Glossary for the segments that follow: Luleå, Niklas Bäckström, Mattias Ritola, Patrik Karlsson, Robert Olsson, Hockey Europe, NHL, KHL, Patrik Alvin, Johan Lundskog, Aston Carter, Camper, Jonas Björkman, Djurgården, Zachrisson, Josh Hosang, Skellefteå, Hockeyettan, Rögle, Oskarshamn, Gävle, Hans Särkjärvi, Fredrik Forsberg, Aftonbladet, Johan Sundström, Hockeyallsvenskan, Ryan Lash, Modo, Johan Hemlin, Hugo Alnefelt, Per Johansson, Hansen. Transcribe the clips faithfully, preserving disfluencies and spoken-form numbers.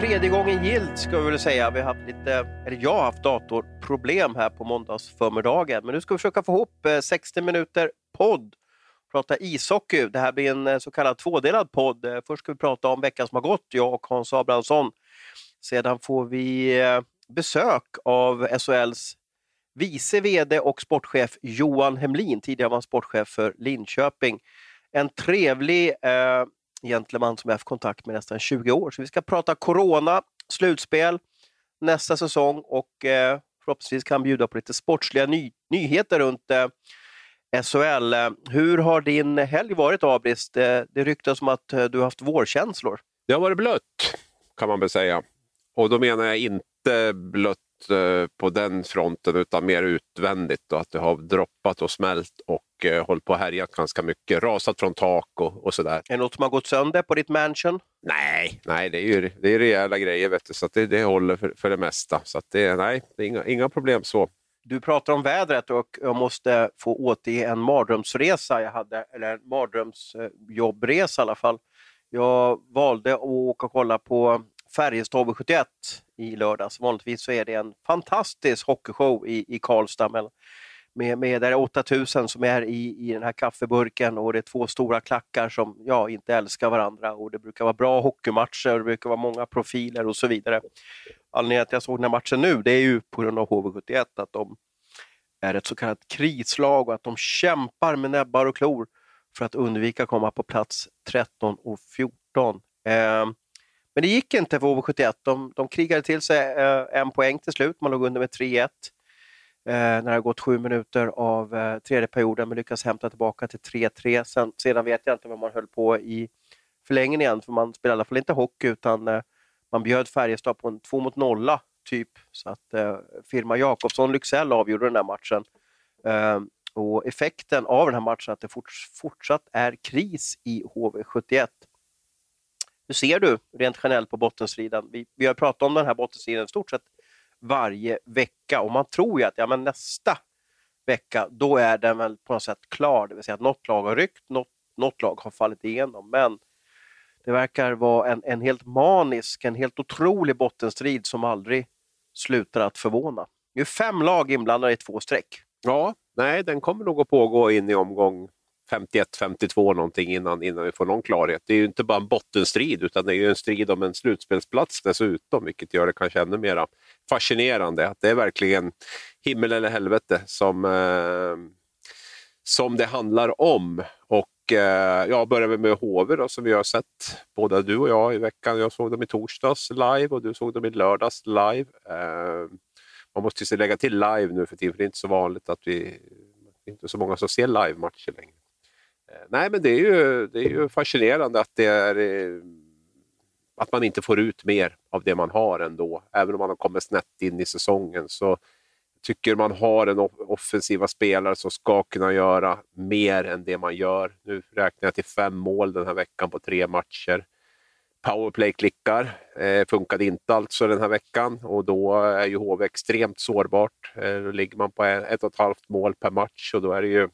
tredje gången gilt ska vi väl säga. Vi har haft lite, eller jag har haft datorproblem här på måndagsförmiddagen. Men nu ska vi försöka få ihop sextio minuter podd. Prata ishockey. Det här blir en så kallad tvådelad podd. Först ska vi prata om veckan som har gått, jag och Hans Abransson. Sedan får vi besök av S H L:s vice vd och sportchef Johan Hemlin. Tidigare var han sportchef för Linköping. En trevlig eh, gentleman som jag har haft kontakt med nästan tjugo år. Så vi ska prata corona, slutspel, nästa säsong. Och eh, förhoppningsvis kan bjuda på lite sportsliga ny- nyheter runt eh, S H L. Hur har din helg varit, Abrist? Det ryktas om att du har haft vårkänslor. Det har varit blött, kan man väl säga. Och då menar jag inte blött på den fronten utan mer utvändigt. Och att det har droppat och smält och eh, hållit på och härjat ganska mycket. Rasat från tak och, och sådär. Är det något som har gått sönder på ditt mansion? Nej, nej det är ju det är rejäla grejer, vet du. Så att det, det håller för, för det mesta. Så att det, nej, det är inga, inga problem så. Du pratar om vädret och jag måste få återge en mardrömsresa jag hade, eller en mardrömsjobbresa i alla fall. Jag valde att åka och kolla på Färjestad H V sjuttioett i lördags. Vanligtvis så är det en fantastisk hockeyshow i, i Karlstad med, med där åtta tusen som är i, i den här kaffeburken, och det är två stora klackar som ja, inte älskar varandra, och det brukar vara bra hockeymatcher och det brukar vara många profiler och så vidare. Anledningen att jag såg den här matchen nu, det är ju på grund av H V sjuttioett att de är ett så kallat krislag och att de kämpar med näbbar och klor för att undvika komma på plats tretton och fjorton. Eh, men det gick inte för H V sjuttioett. De, de krigade till sig eh, en poäng till slut. Man låg under med tre ett. Eh, när det har gått sju minuter av eh, tredje perioden, men lyckas hämta tillbaka till tre tre. Sen, sedan vet jag inte vad man höll på i förlängningen igen, för man spelar i alla fall inte hockey utan... Eh, Man bjöd Färjestad på en två mot nolla typ. Så att eh, firma Jakobsson Lyxell avgjorde den här matchen. Eh, och effekten av den här matchen är att det forts- fortsatt är kris i H V sjuttioett. Hur ser du rent generellt på bottenstriden? Vi, vi har pratat om den här bottenstriden stort sett varje vecka. Och man tror ju att ja, men nästa vecka då är den väl på något sätt klar. Det vill säga att något lag har ryckt, något, något lag har fallit igenom. Men... det verkar vara en, en helt manisk, en helt otrolig bottenstrid som aldrig slutar att förvåna. Nu är fem lag inblandade i två streck. Ja, nej, den kommer nog att pågå in i omgång femtioett femtiotvå någonting innan, innan vi får någon klarhet. Det är ju inte bara en bottenstrid utan det är ju en strid om en slutspelsplats dessutom, vilket gör det kanske ännu mer fascinerande. Att det är verkligen himmel eller helvete som, eh, som det handlar om. Och jag börjar med H V då, som vi har sett både du och jag i veckan. Jag såg dem i torsdags live och du såg dem i lördags live. Man måste ju lägga till live nu för tiden, för det är inte så vanligt att vi inte så många som ser live-matcher längre. Nej, men det är ju, det är ju fascinerande att det är att man inte får ut mer av det man har ändå. Även om man har kommit snett in i säsongen så tycker man har en offensiva spelare som ska kunna göra mer än det man gör. Nu räknar jag till fem mål den här veckan på tre matcher. Powerplay klickar. Eh, funkade inte alltså den här veckan. Och då är ju H V extremt sårbart. Eh, då ligger man på en, ett och ett halvt mål per match. Och då är det ju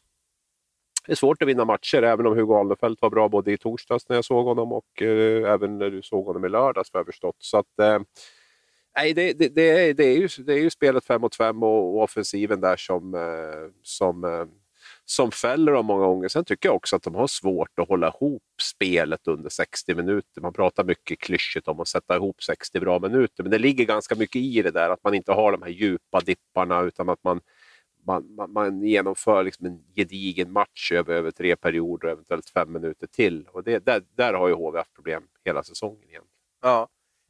det är svårt att vinna matcher. Även om Hugo Alnefelt var bra både i torsdags när jag såg honom. Och eh, även när du såg honom i lördags för jag förstått. Så att... Eh, Nej, det, det, det, är, det, är ju, det är ju spelet fem mot fem och, och offensiven där som, som, som fäller dem många gånger. Sen tycker jag också att de har svårt att hålla ihop spelet under sextio minuter. Man pratar mycket klyschigt om att sätta ihop sextio bra minuter. Men det ligger ganska mycket i det där att man inte har de här djupa dipparna utan att man, man, man, man genomför liksom en gedigen match över, över tre perioder och eventuellt fem minuter till. Och det, där, där har ju H V haft problem hela säsongen egentligen. Ja.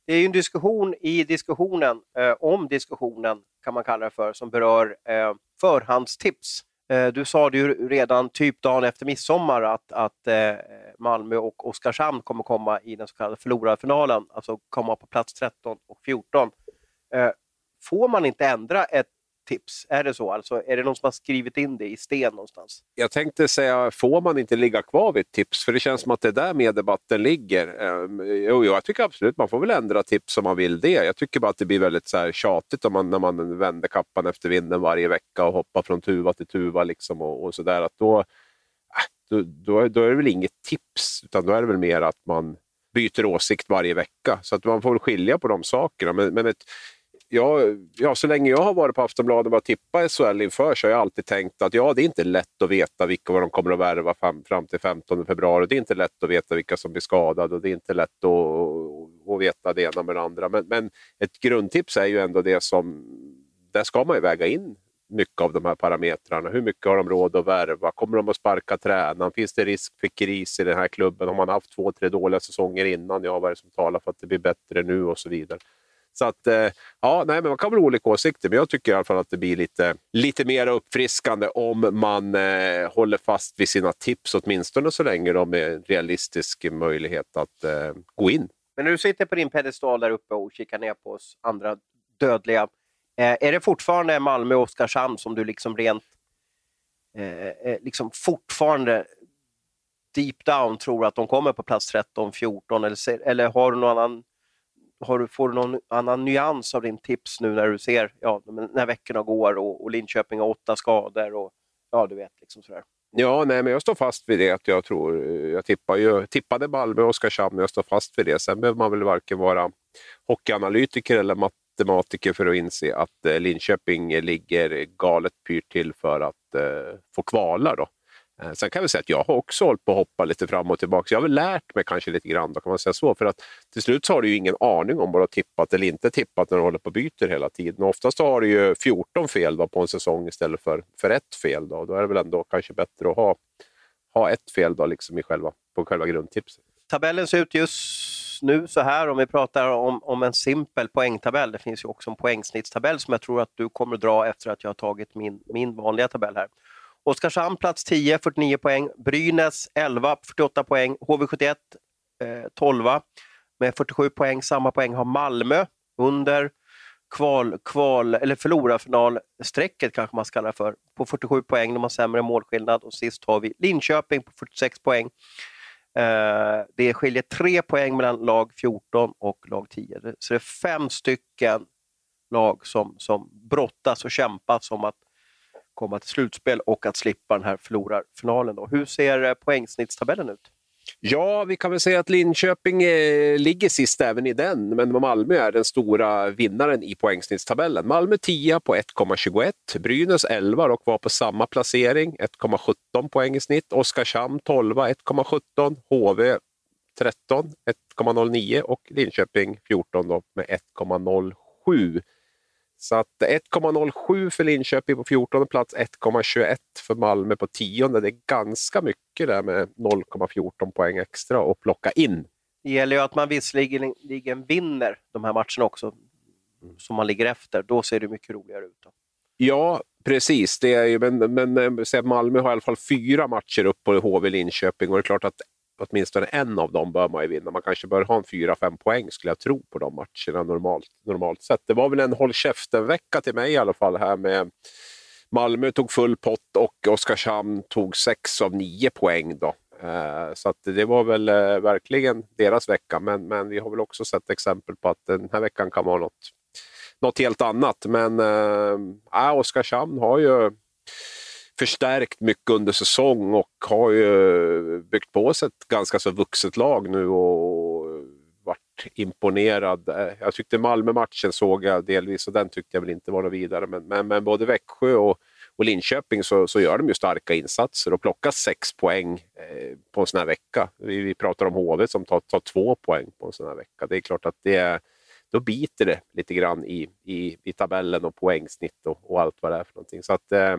Det är ju en diskussion i diskussionen, eh, om diskussionen kan man kalla det för, som berör eh, förhandstips. Eh, du sa ju redan typ dagen efter midsommar att, att eh, Malmö och Oskarshamn kommer komma i den så kallade förlorarfinalen. Alltså komma på plats tretton och fjorton. Eh, får man inte ändra ett tips? Är det så? Alltså, är det någon som har skrivit in det i sten någonstans? Jag tänkte säga, får man inte ligga kvar vid ett tips? För det känns som att det där med debatten ligger. Jo, jag tycker absolut, man får väl ändra tips om man vill det. Jag tycker bara att det blir väldigt så här tjatigt om man, när man vänder kappan efter vinden varje vecka och hoppar från tuva till tuva liksom och, och sådär. Att då, då, då är det väl inget tips, utan då är det väl mer att man byter åsikt varje vecka. Så att man får skilja på de sakerna. Men, men ett, ja, ja, så länge jag har varit på Aftonbladet och bara tippat S H L inför så har jag alltid tänkt att ja, det är inte lätt att veta vilka vad de kommer att värva fram, fram till femtonde februari. Det är inte lätt att veta vilka som blir skadade och det är inte lätt att, att veta det ena med det andra. Men, men ett grundtips är ju ändå det som, där ska man ju väga in mycket av de här parametrarna. Hur mycket har de råd att värva? Kommer de att sparka tränaren? Finns det risk för kris i den här klubben? Har man haft två, tre dåliga säsonger innan? Ja, vad är det som talar för att det blir bättre nu och så vidare. Så att, ja, nej, men man kan ha olika åsikter. Men jag tycker i alla fall att det blir lite, lite mer uppfriskande om man eh, håller fast vid sina tips åtminstone så länge de är en realistisk möjlighet att eh, gå in. Men nu sitter på din pedestal där uppe och kikar ner på oss andra dödliga. Eh, är det fortfarande Malmö och Oskarshamn som du liksom rent eh, liksom fortfarande deep down tror att de kommer på plats tretton fjorton eller, eller har du någon annan, har du, får du någon annan nyans av din tips nu när du ser ja, när veckorna går och, och Linköping har åtta skador och ja du vet liksom sådär. Ja, nej, men jag står fast vid det att jag tror, jag tippar ju, tippade Malmö och Oskarshamn men jag står fast vid det. Sen behöver man väl varken vara hockeyanalytiker eller matte matematiker för att inse att Linköping ligger galet pyrt till för att eh, få kvala då. Eh, sen kan vi säga att jag har också hållit på att hoppa lite fram och tillbaka. Så jag har väl lärt mig kanske lite grann då kan man säga så. För att till slut så har du ju ingen aning om vad du har tippat eller inte tippat när du håller på och byter hela tiden. Och oftast har du ju fjorton fel då på en säsong istället för, för ett fel då. Då är det väl ändå kanske bättre att ha, ha ett fel då liksom i själva, på själva grundtipset. Tabellen ser ut just nu så här, om vi pratar om, om en simpel poängtabell, det finns ju också en poängsnittstabell som jag tror att du kommer dra efter att jag har tagit min, min vanliga tabell här. Oskarshamn plats tio, fyrtionio poäng. Brynäs elva, fyrtioåtta poäng. H V sjuttioett eh, tolv med fyrtiosju poäng. Samma poäng har Malmö under kval, kval eller förlorarfinalsträcket kanske man ska kalla det för, på fyrtiosju poäng. De har sämre målskillnad och sist har vi Linköping på fyrtiosex poäng. Det skiljer tre poäng mellan lag fjorton och lag tio. Så det är fem stycken lag som, som brottas och kämpas om att komma till slutspel och att slippa den här förlorarfinalen. Då. Hur ser poängsnittstabellen ut? Ja, vi kan väl säga att Linköping eh, ligger sist även i den. Men Malmö är den stora vinnaren i poängsnittstabellen. Malmö tio på ett komma tjugoett. Brynäs elva och var på samma placering. ett komma sjutton poäng i snitt. Oskarshamn tolv, ett komma sjutton. H V tretton, ett komma noll nio. Och Linköping fjorton då, med ett komma noll sju. Så att ett komma noll sju för Linköping på fjortonde plats, ett komma tjugoett för Malmö på tionde. Det är ganska mycket där med noll komma fjorton poäng extra att plocka in. Det gäller ju att man visserligen vinner de här matcherna också som man ligger efter. Då ser det mycket roligare ut då. Ja, precis. Det är ju, men, men Malmö har i alla fall fyra matcher upp på H V Linköping och det är klart att åtminstone en av dem bör man ju vinna. Man kanske bör ha en fyra fem poäng skulle jag tro på de matcherna normalt, normalt sett. Det var väl en håll käften-vecka till mig i alla fall här med Malmö tog full pott och Oskarshamn tog sex av nio poäng då. Så att det var väl verkligen deras vecka. Men, men vi har väl också sett exempel på att den här veckan kan vara något, något helt annat. Men äh, Oskarshamn har ju förstärkt mycket under säsong och har ju byggt på sig ett ganska så vuxet lag nu och varit imponerad. Jag tyckte Malmö-matchen såg jag delvis och den tyckte jag väl inte var något vidare. Men, men, men både Växjö och, och Linköping så, så gör de ju starka insatser och plockar sex poäng eh, på en sån här vecka. Vi, vi pratar om H V som tar, tar två poäng på en sån här vecka. Det är klart att det är, då biter det lite grann i, i, i tabellen och poängsnitt och, och allt vad det är för någonting. Så att eh,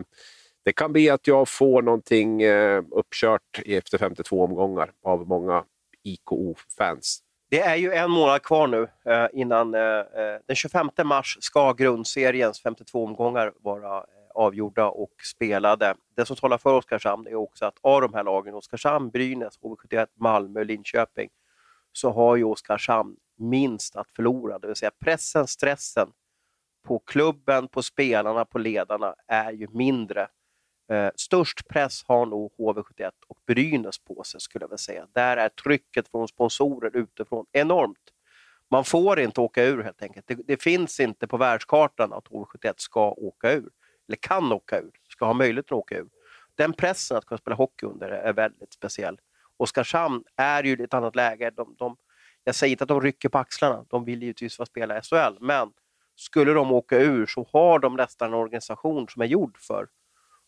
det kan bli att jag får någonting uppkört efter femtiotvå omgångar av många I K O-fans. Det är ju en månad kvar nu innan den tjugofemte mars ska grundseriens femtiotvå omgångar vara avgjorda och spelade. Det som talar för Oskarshamn är också att av de här lagen, Oskarshamn, Brynäs, H V sjuttioett, Malmö och Linköping, så har ju Oskarshamn minst att förlora. Det vill säga pressen, stressen på klubben, på spelarna, på ledarna är ju mindre. Eh, störst press har nog H V sjuttioett och Brynäs på sig skulle jag vilja säga. Där är trycket från sponsorer utifrån enormt. Man får inte åka ur helt enkelt. Det, det finns inte på världskartan att H V sjuttioett ska åka ur. Eller kan åka ur. Ska ha möjlighet att åka ur. Den pressen att kunna spela hockey under är väldigt speciell. Oskarshamn är ju i ett annat läge. De, de jag säger inte att de rycker på axlarna. De vill givetvis vara spela S H L. Men skulle de åka ur så har de nästan en organisation som är gjord för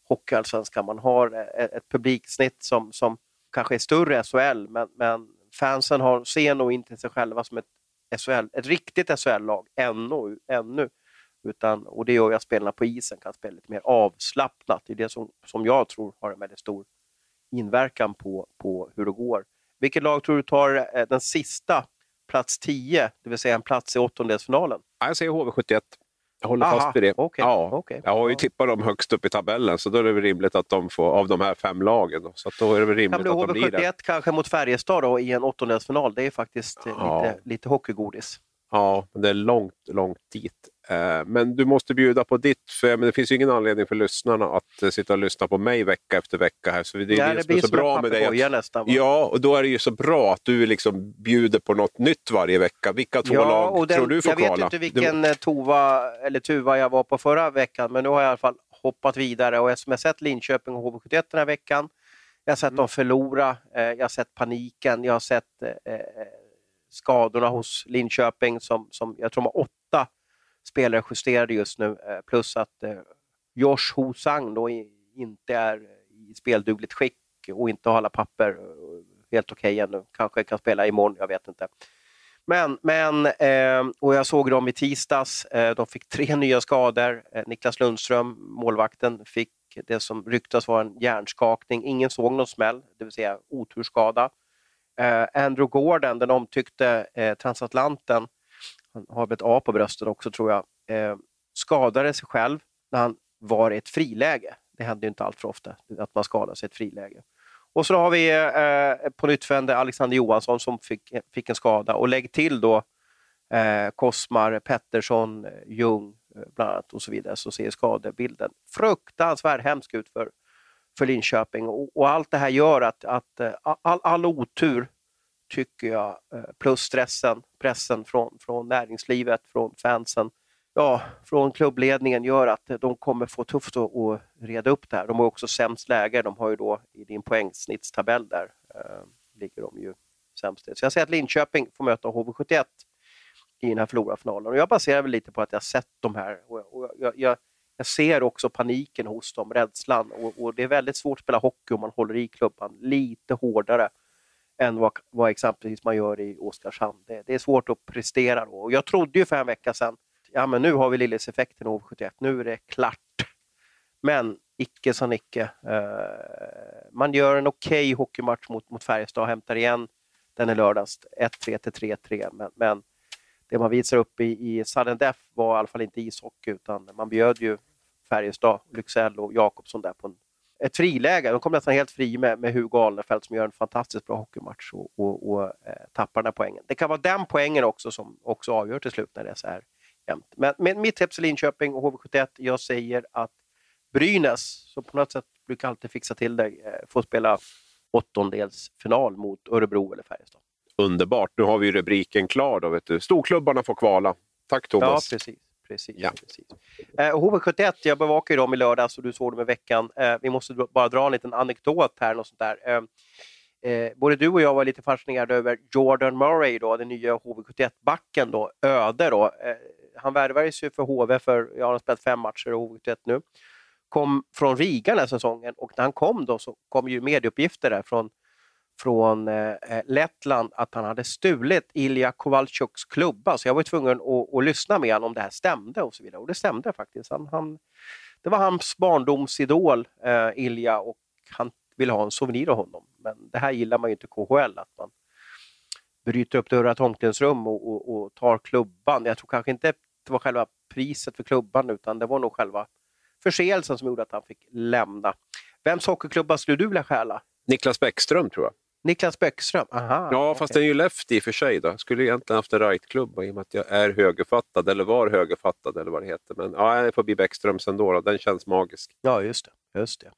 hockeyallsvenskan. Man har ett publiksnitt som, som kanske är större än S H L. Men, men fansen har, ser nog inte sig själva som ett, S H L, ett riktigt S H L-lag ännu. ännu. Utan, och det gör ju att spelarna på isen kan spela lite mer avslappnat. Det är det som, som jag tror har en väldigt stor inverkan på, på hur det går. Vilket lag tror du tar den sista plats tio, det vill säga en plats i åttondelsfinalen? Jag säger H V sjuttioett. Jag håller Aha, fast vid det. Okay, ja, okay. Jag har ju tippat dem högst upp i tabellen, så då är det väl rimligt att de får av de här fem lagen. Då, så att då är det väl rimligt det att de blir där. H V sjuttioett kanske mot Färjestad då, i en åttondelsfinal, det är faktiskt ja. lite, lite hockeygodis. Ja, men det är långt, långt dit. Men du måste bjuda på ditt, för men det finns ju ingen anledning för lyssnarna att sitta och lyssna på mig vecka efter vecka här, så det är ja, det blir så bra med dig. Nästan, ja, och då är det ju så bra att du liksom bjuder på något nytt varje vecka. Vilka två ja, lag den, tror du får kvala? Jag vet inte vilken du... tova eller tuva jag var på förra veckan, men nu har jag i alla fall hoppat vidare, och eftersom jag sett Linköping och H V sjuttioett den här veckan, jag har sett mm. dem förlora, jag har sett paniken, jag har sett eh, skadorna hos Linköping som, som jag tror de har åtta spelare justerade just nu, plus att eh, Josh Hosang då i, inte är i speldugligt skick och inte har alla papper helt okej ännu. Kanske kan spela imorgon, jag vet inte. Men, men eh, och jag såg dem i tisdags, eh, de fick tre nya skador. Eh, Niklas Lundström, målvakten, fick det som ryktas vara en hjärnskakning. Ingen såg någon smäll, det vill säga oturskada. Eh, Andrew Gordon, den omtyckte eh, transatlanten, han har ett A på bröstet också tror jag, eh, skadade sig själv när han var i ett friläge. Det händer ju inte allt för ofta att man skadar sig i ett friläge. Och så har vi eh, på nyttfände Alexander Johansson som fick, fick en skada. Och lägg till då eh, Kosmar, Pettersson, Ljung bland annat och så vidare, så ser skadebilden fruktansvärt hemskt ut för, för Linköping. Och, och allt det här gör att, att all, all otur tycker jag, plus stressen, pressen från, från näringslivet, från fansen, ja, från klubbledningen, gör att de kommer få tufft att, att reda upp det här. De har också sämst läge, de har ju då i din poängsnittstabell där eh, ligger de ju sämst. Så jag säger att Linköping får möta H V sjuttioett i den här förlorarfinalen. Och jag baserar väl lite på att jag sett de här, och, och jag, jag, jag ser också paniken hos dem, rädslan, och, och det är väldigt svårt att spela hockey om man håller i klubban lite hårdare än vad, vad exempelvis man gör i Oskarshamn. Det, det är svårt att prestera då. Och jag trodde ju för en vecka sedan, ja men nu har vi Lillis-effekten i H V sjuttioett, nu är det klart. Men icke som icke. Eh, man gör en okej hockeymatch mot, mot Färjestad och hämtar igen den är lördags ett tre till tre tre. Men, men det man visar upp i, i sudden death var i alla fall inte ishockey, utan man bjöd ju Färjestad, Lycksell och Jakobsson där på en ett friläge. De kom nästan helt fri med, med Hugo Alnefelt som gör en fantastiskt bra hockeymatch och, och, och eh, tappar den här poängen. Det kan vara den poängen också som också avgör till slut när det är så här jämnt. Men, men mitt tips är Linköping och H V sjuttioett. Jag säger att Brynäs, som på något sätt brukar alltid fixa till det, eh, får spela åttondelsfinal mot Örebro eller Färjestad. Underbart. Nu har vi rubriken klar då, vet du. Storklubbarna får kvala. Tack Thomas. Ja, precis. Precis, ja. precis. Eh, H V sjuttioett, jag bevakar ju dem i lördag så du såg dem i veckan. Eh, vi måste bara dra en liten anekdot här. Något sånt där. Eh, eh, både du och jag var lite fascinerade över Jordan Murray, då, den nya H V sjuttioett-backen, då, Öde. Då. Eh, han värvades ju för H V, för jag har spelat fem matcher i H V sjuttioett nu. Kom från Riga den här säsongen, och när han kom då så kom ju medieuppgifter där från, från eh, Lettland att han hade stulit Ilja Kovalchuks klubba, så jag var tvungen att, att lyssna med honom om det här stämde och så vidare, och det stämde faktiskt. Han, han, det var hans barndomsidol eh, Ilja, och han ville ha en souvenir av honom, men det här gillar man ju inte K H L, att man bryter upp dörrar till omklädningsrum och, och, och tar klubban. Jag tror kanske inte det var själva priset för klubban, utan det var nog själva förseelsen som gjorde att han fick lämna. Vems hockeyklubba skulle du vilja stjäla? Niklas Bäckström tror jag. Niklas Bäckström, aha. Ja, fast okay. Den är ju lefty i för sig då. Skulle egentligen haft en right-klubba i och med att jag är högerfattad, eller var högerfattad, eller vad det heter. Men ja, det får bli Bäckström sen då, då. Den känns magisk. Ja, just det. Just det.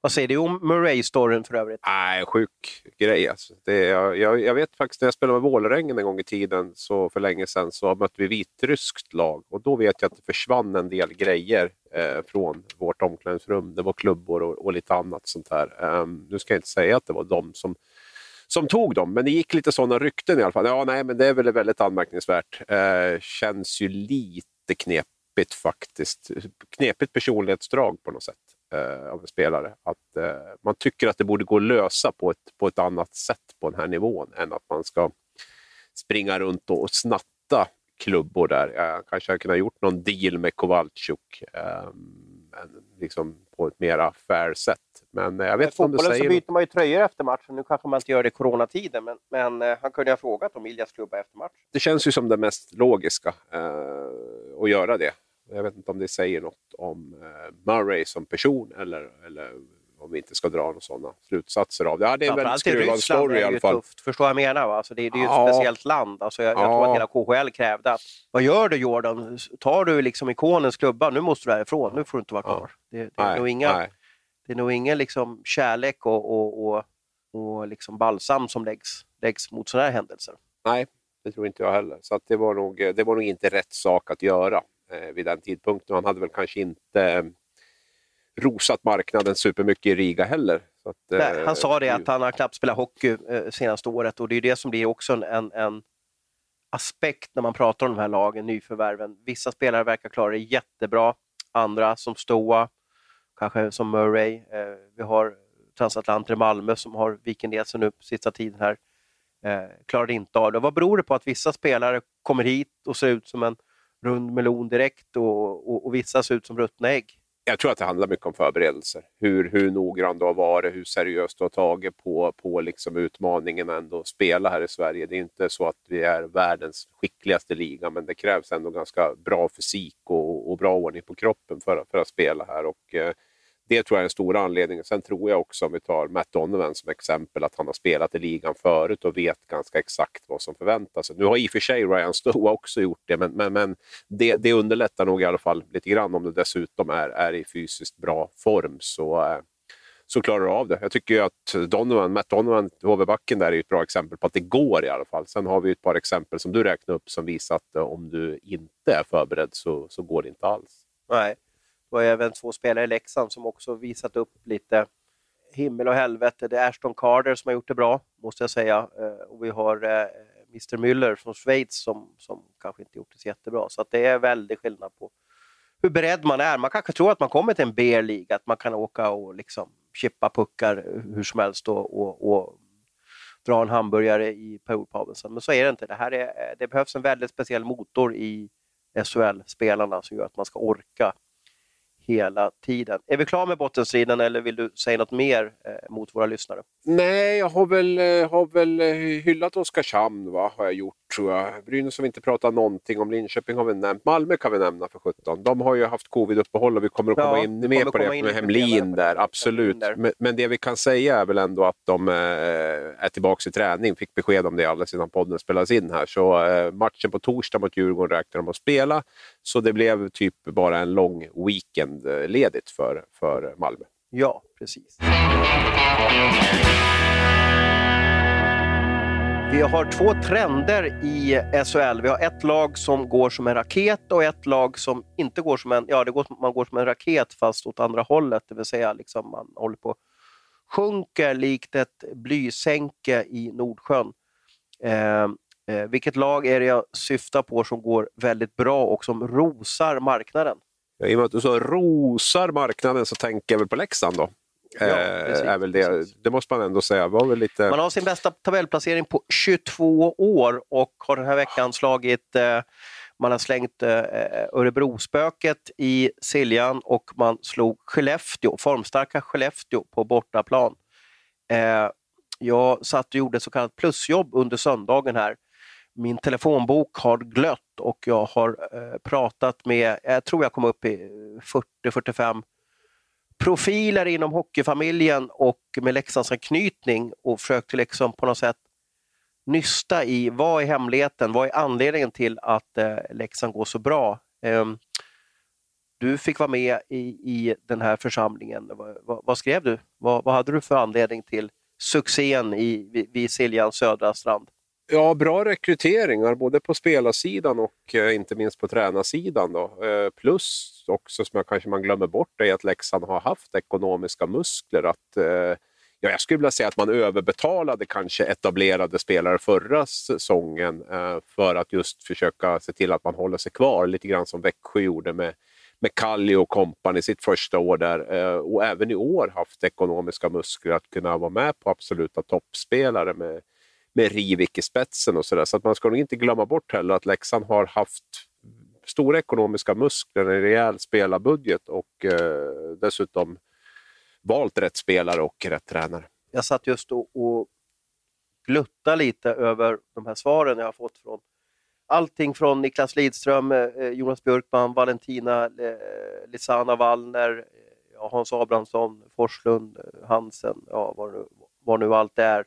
Vad säger du om Murray-storyn för övrigt? Nej, sjuk grej alltså. Det, jag, jag, jag vet faktiskt, när jag spelade med Vålerengen en gång i tiden, så för länge sedan, så mötte vi vitryskt lag. Och då vet jag att det försvann en del grejer eh, från vårt omklädningsrum. Det var klubbor och, och lite annat sånt här. Um, nu ska jag inte säga att det var de som som tog dem. Men det gick lite sådana rykten i alla fall. Ja, nej, men det är väl väldigt anmärkningsvärt. Eh, känns ju lite knepigt faktiskt. Knepigt personlighetsdrag på något sätt eh, av en spelare. Att, eh, man tycker att det borde gå att lösa på ett, på ett annat sätt på den här nivån än att man ska springa runt och snatta klubbor där. Jag kanske har kunnat gjort någon deal med Kovalchuk eh, liksom på ett mera fair sätt. Men jag vet inte om du säger... så byter man ju tröjor efter matchen. Nu kanske man inte gör det i coronatiden, men, men eh, han kunde ha frågat om Iljas klubba efter matchen. Det känns ju som det mest logiska eh, att göra det. Jag vet inte om det säger något om eh, Murray som person eller... eller om vi inte ska dra några sådana slutsatser av det. Ja, det är en väldigt skruvad story i alla fall. Tufft. Förstår jag menar va? Alltså, det, det är ju ett ja. speciellt land. Alltså, jag, ja. jag tror att hela K H L krävde att, vad gör du Jordan? Tar du liksom ikonens klubba? Nu måste du därifrån. Nu får du inte vara kvar. Ja. Det, det, nej, är nog inga, det är nog ingen liksom kärlek och, och, och, och liksom balsam som läggs, läggs mot sådana här händelser. Nej, det tror inte jag heller. Så att det, var nog, det var nog inte rätt sak att göra eh, vid den tidpunkten. Han hade väl kanske inte... rosat marknaden supermycket i Riga heller. Så att, nej, han sa det att han har knappt spelat hockey eh, senaste året och det är det som blir också en, en aspekt när man pratar om de här lagen, nyförvärven. Vissa spelare verkar klara det jättebra, andra som Stoa, kanske som Murray. Eh, vi har transatlanter i Malmö som har vikendelser nu på sista tiden här. Eh, klarade inte av det. Vad beror det på att vissa spelare kommer hit och ser ut som en rund melon direkt och, och, och vissa ser ut som ruttna ägg? Jag tror att det handlar mycket om förberedelser. Hur, hur noggrann du har varit, hur seriöst du har tagit på, på liksom utmaningen ändå att spela här i Sverige. Det är inte så att vi är världens skickligaste liga, men det krävs ändå ganska bra fysik och, och bra ordning på kroppen för, för att spela här. Och, eh, det tror jag är en stor anledning. Sen tror jag också, om vi tar Matt Donovan som exempel, att han har spelat i ligan förut och vet ganska exakt vad som förväntas. Nu har i och för sig Ryan Stoa också gjort det, men, men, men det, det underlättar nog i alla fall lite grann om du dessutom är, är i fysiskt bra form så, så klarar du av det. Jag tycker ju att Donovan, Matt Donovan, H V-backen där är ju ett bra exempel på att det går i alla fall. Sen har vi ju ett par exempel som du räknar upp som visar att om du inte är förberedd så, så går det inte alls. Nej. Det var även två spelare i Leksand som också visat upp lite himmel och helvete. Det är Aston Carter som har gjort det bra, måste jag säga. Och vi har mister Müller från Schweiz som, som kanske inte gjort det så jättebra. Så att det är väldigt skillnad på hur beredd man är. Man kanske tror att man kommer till en B-liga, att man kan åka och liksom chippa puckar hur som helst och, och, och dra en hamburgare i periodpausen. Men så är det inte. Det, här är, det behövs en väldigt speciell motor i S H L-spelarna som gör att man ska orka hela tiden. Är vi klara med bottenstriden eller vill du säga något mer eh, mot våra lyssnare? Nej, jag har väl, har väl hyllat Oskarshamn, va? Har jag gjort, tror jag. Brynäs har vi inte pratat någonting om. Linköping har vi nämnt. Malmö kan vi nämna för sjutton. De har ju haft covid-uppehåll och vi kommer att komma ja, in mer på det med Hemlin där, absolut. Där. Men, men det vi kan säga är väl ändå att de eh, är tillbaka i träning. Fick besked om det alldeles innan podden spelas in här. Så eh, matchen på torsdag mot Djurgården räknar de att spela. Så det blev typ bara en lång weekend ledigt för, för Malmö. Ja, precis. Vi har två trender i S H L. Vi har ett lag som går som en raket och ett lag som inte går som en... Ja, det går, man går som en raket fast åt andra hållet. Det vill säga liksom man håller på sjunker likt ett blysänke i Nordsjön. Eh, eh, vilket lag är det jag syftar på som går väldigt bra och som rosar marknaden? Ja, i och med att du sa rosar marknaden så tänker jag väl på Leksand då. Ja, precis, är väl det. Det måste man ändå säga. Var väl lite... Man har sin bästa tabellplacering på tjugotvå år och har den här veckan slagit, eh, man har slängt eh, Örebro-spöket i Siljan och man slog Skellefteå, formstarka Skellefteå på bortaplan. Eh, jag satt och gjorde så kallat plusjobb under söndagen här. Min telefonbok har glött och jag har eh, pratat med, jag tror jag kom upp i fyrtio till fyrtiofem profiler inom hockeyfamiljen och med Leksands anknytning och försökte liksom på något sätt nysta i vad är hemligheten, vad är anledningen till att eh, Leksand går så bra. Eh, du fick vara med i, i den här församlingen. Va, va, vad skrev du? Va, vad hade du för anledning till succén i, vid, vid Siljans södra strand? Ja, bra rekryteringar både på spelarsidan och eh, inte minst på tränarsidan då. Eh, plus också som jag kanske man glömmer bort är att Leksand har haft ekonomiska muskler att eh, ja, jag skulle vilja säga att man överbetalade kanske etablerade spelare förra säsongen eh, för att just försöka se till att man håller sig kvar. Lite grann som Växjö gjorde med med Kalli och kompani sitt första år där, eh, och även i år haft ekonomiska muskler att kunna vara med på absoluta toppspelare med, med Rivik i spetsen och sådär. Så att man ska nog inte glömma bort heller att Leksand har haft stora ekonomiska muskler, en rejäl spelarbudget och eh, dessutom valt rätt spelare och rätt tränare. Jag satt just och, och glutta lite över de här svaren jag har fått från allting från Niklas Lidström, Jonas Björkman, Valentina, Lisana Wallner, Hans Abransson, Forslund, Hansen, ja, vad nu, vad nu allt är,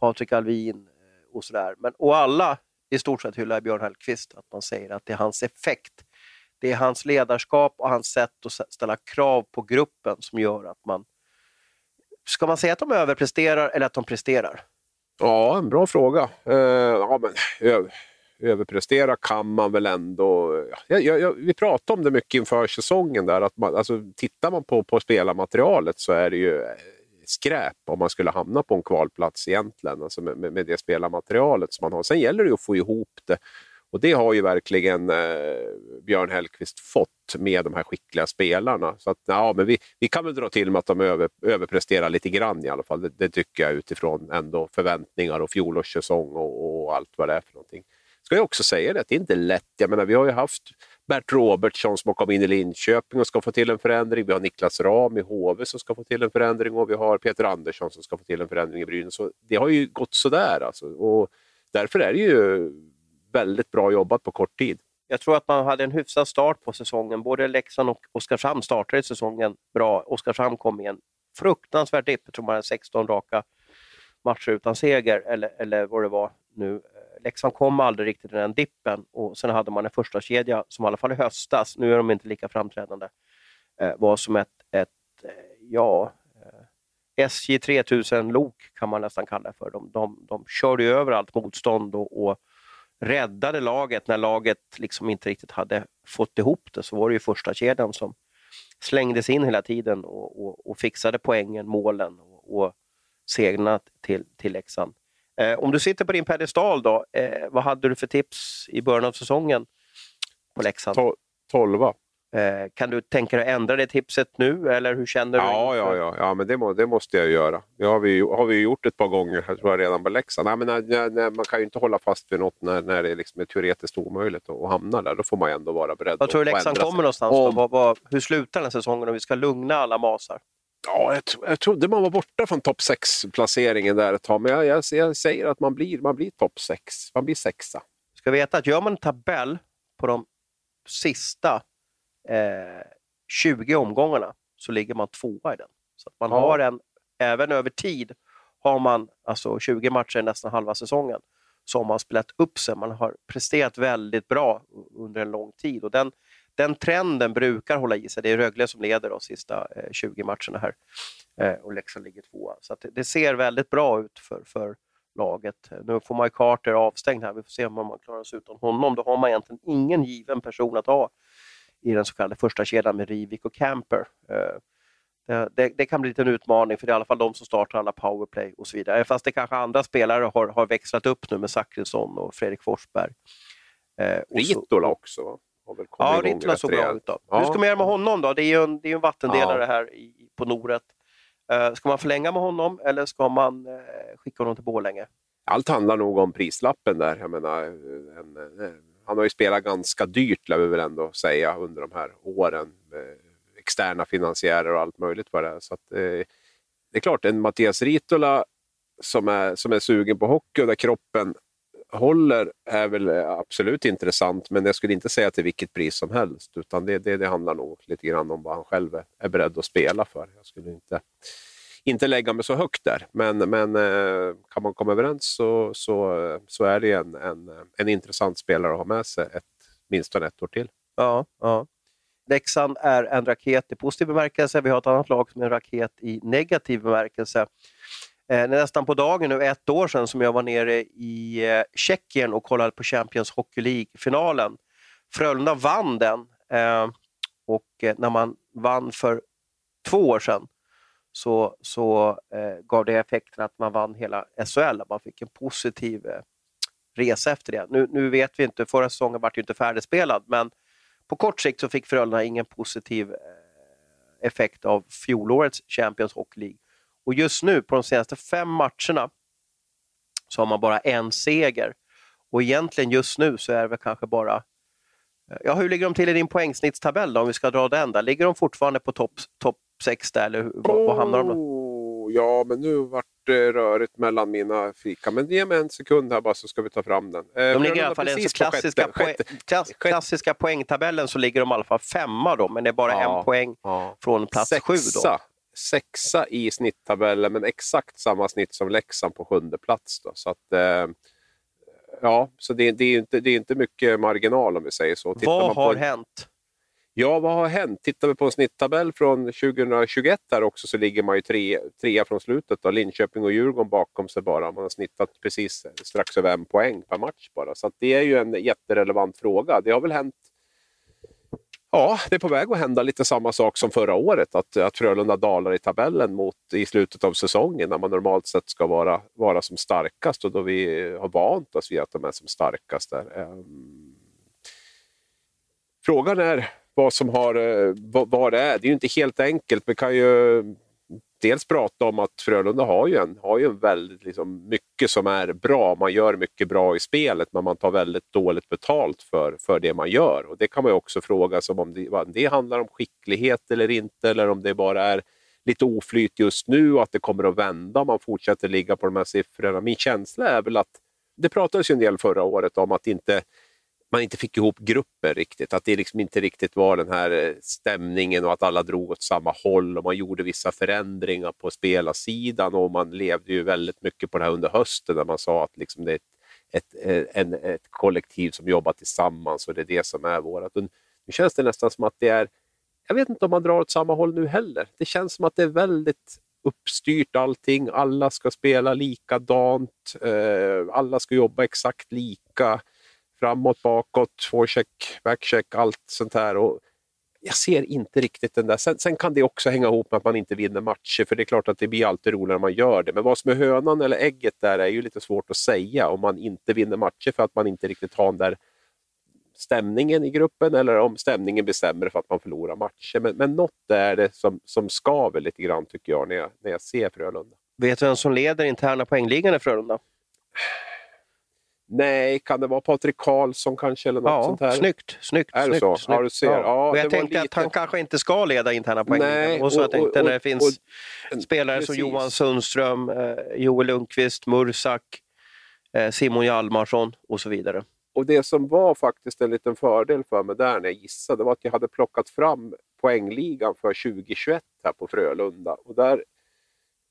Patrik Alvin och sådär. Men, och alla i stort sett hyllar Björn Hellquist, att man säger att det är hans effekt. Det är hans ledarskap och hans sätt att ställa krav på gruppen som gör att man... Ska man säga att de överpresterar eller att de presterar? Ja, en bra fråga. Uh, ja, men... Ö- överprestera kan man väl ändå. Ja, jag, jag, vi pratade om det mycket inför säsongen där, att man, alltså, tittar man på, på spelarmaterialet så är det ju skräp om man skulle hamna på en kvalplats egentligen, alltså med, med det spelarmaterialet som man har. Sen gäller det ju att få ihop det, och det har ju verkligen eh, Björn Hellquist fått med de här skickliga spelarna. Så att, ja, men vi, vi kan väl dra till med att de över, överpresterar lite grann i alla fall, det, det tycker jag, utifrån ändå förväntningar och fjolårssäsong och, och allt vad det är för någonting. Ska jag också säga det, det är inte lätt. Jag menar, vi har ju haft Bert Robertsson som har kommit in i Linköping och ska få till en förändring. Vi har Niklas Ram i H V som ska få till en förändring, och vi har Peter Andersson som ska få till en förändring i Brynäs. Så det har ju gått sådär alltså. Och därför är det ju väldigt bra jobbat på kort tid. Jag tror att man hade en hyfsad start på säsongen. Både Leksand och Oskarshamn startade säsongen bra. Oskarshamn kom i en fruktansvärd dipp. Jag tror man hade sexton raka matcher utan seger eller, eller vad det var nu. Leksand kom aldrig riktigt i den dippen, och sen hade man en första kedja som i alla fall i höstas, nu är de inte lika framträdande, var som ett, ett ja, S J tretusen-lok kan man nästan kalla det för. De, de, de körde ju över allt motstånd och, och räddade laget när laget liksom inte riktigt hade fått ihop det. Så var det ju första kedjan som slängdes in hela tiden och, och, och fixade poängen, målen och, och segrarna till, till Leksand. Eh, om du sitter på din pedestal då, eh, vad hade du för tips i början av säsongen på Leksand? To- tolva. Eh, kan du tänka dig att ändra det tipset nu, eller hur känner du? Ja, ja, ja. ja men det, må, det måste jag göra. Det har vi, har vi gjort ett par gånger, jag tror jag, redan på Leksand. Nej, men, nej, nej, man kan ju inte hålla fast vid något när, när det liksom är teoretiskt omöjligt att hamna där. Då får man ändå vara beredd. Vad tror du Leksand kommer sig. någonstans? Om... Vad, vad, hur slutar den säsongen om vi ska lugna alla masar? Ja, jag, tro, jag trodde man var borta från topp sex-placeringen där ett tag. Men jag, jag, jag säger att man blir, man blir topp sex. Man blir sexa. Ska veta att gör man en tabell på de sista eh, tjugo omgångarna så ligger man tvåa i den. Så att man ja. har en, även över tid har man alltså tjugo matcher nästan halva säsongen som man spelat upp sig. Man har presterat väldigt bra under en lång tid, och den Den trenden brukar hålla i sig. Det är Rögle som leder de sista eh, tjugo matcherna här. Eh, och Leksand ligger tvåa. Så att det, det ser väldigt bra ut för, för laget. Nu får man ju Carter avstängd här. Vi får se om man klarar sig utan honom. Då har man egentligen ingen given person att ha i den så kallade första kedjan med Rivik och Camper. Eh, det, det, det kan bli lite en utmaning, för det är i alla fall de som startar alla powerplay och så vidare. Fast det kanske andra spelare har, har växlat upp nu med Zachrisson och Fredrik Forsberg. Eh, och Ritola också, va? Ja, Ritola såg bra ut då. Ja. Hur ska man göra med honom då? Det är ju en, det är en vattendelare ja. här i, på Noret. Uh, ska man förlänga med honom eller ska man uh, skicka honom till Borlänge? Allt handlar nog om prislappen där. Jag menar, en, en, han har ju spelat ganska dyrt, lär vi väl ändå säga, under de här åren. Med externa finansiärer och allt möjligt vad det är. Så att, eh, det är klart, en Mattias Ritola som är, som är sugen på hockey och där kroppen håller är väl absolut intressant, men jag skulle inte säga till vilket pris som helst, utan det, det, det handlar nog lite grann om vad han själv är, är beredd att spela för. Jag skulle inte, inte lägga mig så högt där, men, men kan man komma överens så, så, så är det en, en, en intressant spelare att ha med sig ett, minst ett år till. Ja, ja. Leksand är en raket i positiv bemärkelse. Vi har ett annat lag som är en raket i negativ bemärkelse. Eh, nästan på dagen nu, ett år sedan, som jag var nere i eh, Tjeckien och kollade på Champions Hockey League-finalen. Frölunda vann den. Eh, och eh, när man vann för två år sedan så, så eh, gav det effekten att man vann hela S H L. Man fick en positiv eh, resa efter det. Nu, nu vet vi inte, förra säsongen var det ju inte färdigspelad, men på kort sikt så fick Frölunda ingen positiv eh, effekt av fjolårets Champions Hockey League. Och just nu på de senaste fem matcherna så har man bara en seger. Och egentligen just nu så är det väl kanske bara... Ja, hur ligger de till i din poängsnittstabell då, om vi ska dra den där? Ligger de fortfarande på topp top sex där, eller vad oh, hamnar de då? Ja, men nu vart det rörigt mellan mina fika. Men ge mig en sekund här bara så ska vi ta fram den. De eh, ligger i alla fall i den klassiska, poäng, klass, klassiska poängtabellen, så ligger de i alla fall femma då. Men det är bara ja, en poäng ja. från plats sexa. sju då. Sexa i snitttabellen, men exakt samma snitt som Leksand på sjunde plats då. Så att... Eh, Ja, så det, det, är inte, det är inte mycket marginal om vi säger så. Tittar vad man på har en... hänt? Ja, vad har hänt? Tittar vi på en snitttabell från tjugohundratjugoett där också, så ligger man ju tre, trea från slutet då. Linköping och Djurgården bakom sig bara. Man har snittat precis strax över en poäng per match bara. Så att det är ju en jätterelevant fråga. Det har väl hänt... Ja, det är på väg att hända lite samma sak som förra året. Att, att Frölunda dalar i tabellen mot, i slutet av säsongen när man normalt sett ska vara, vara som starkast. Och då vi har vant oss vid att de är som starkast där. Frågan är vad som har, vad, vad det är. Det är ju inte helt enkelt. Vi kan ju dels prata om att Frölunda har ju en, har ju en väldigt liksom, mycket som är bra. Man gör mycket bra i spelet, men man tar väldigt dåligt betalt för, för det man gör. Och det kan man ju också fråga sig om det, om det handlar om skicklighet eller inte, eller om det bara är lite oflyt just nu och att det kommer att vända om man fortsätter ligga på de här siffrorna. Min känsla är väl att det pratades ju en del förra året om att inte man inte fick ihop grupper riktigt. Att det liksom inte riktigt var den här stämningen och att alla drog åt samma håll och man gjorde vissa förändringar på spelarsidan, och man levde ju väldigt mycket på det här under hösten när man sa att liksom det är ett, ett, en, ett kollektiv som jobbar tillsammans och det är det som är vårat. Nu känns det nästan som att det är, jag vet inte om man drar åt samma håll nu heller. Det känns som att det är väldigt uppstyrt allting. Alla ska spela likadant. Alla ska jobba exakt lika. Framåt, bakåt, forecheck, backcheck, allt sånt här. Och jag ser inte riktigt den där. Sen, sen kan det också hänga ihop med att man inte vinner matcher. För det är klart att det blir alltid roligare när man gör det. Men vad som är hönan eller ägget där är ju lite svårt att säga. Om man inte vinner matcher för att man inte riktigt har den där stämningen i gruppen. Eller om stämningen bestämmer för att man förlorar matcher. Men, men något är det som, som skaver lite grann tycker jag när, jag när jag ser Frölunda. Vet du vem som leder interna poängligan i Frölunda? Nej, kan det vara Patrik Karlsson kanske eller något ja, sånt här? Snyggt, snyggt, är det snyggt, så? Snyggt. Ja, du ser. Ja. Ja, och jag tänkte lite... att han kanske inte ska leda interna poängligan. Och så och, jag tänkte och, och, när det finns och, spelare precis. Som Johan Sundström, eh, Joel Lundqvist, Mursak, eh, Simon Hjalmarsson och så vidare. Och det som var faktiskt en liten fördel för mig där när jag gissade var att jag hade plockat fram poängligan för tjugohundratjugoett här på Frölunda. Och där,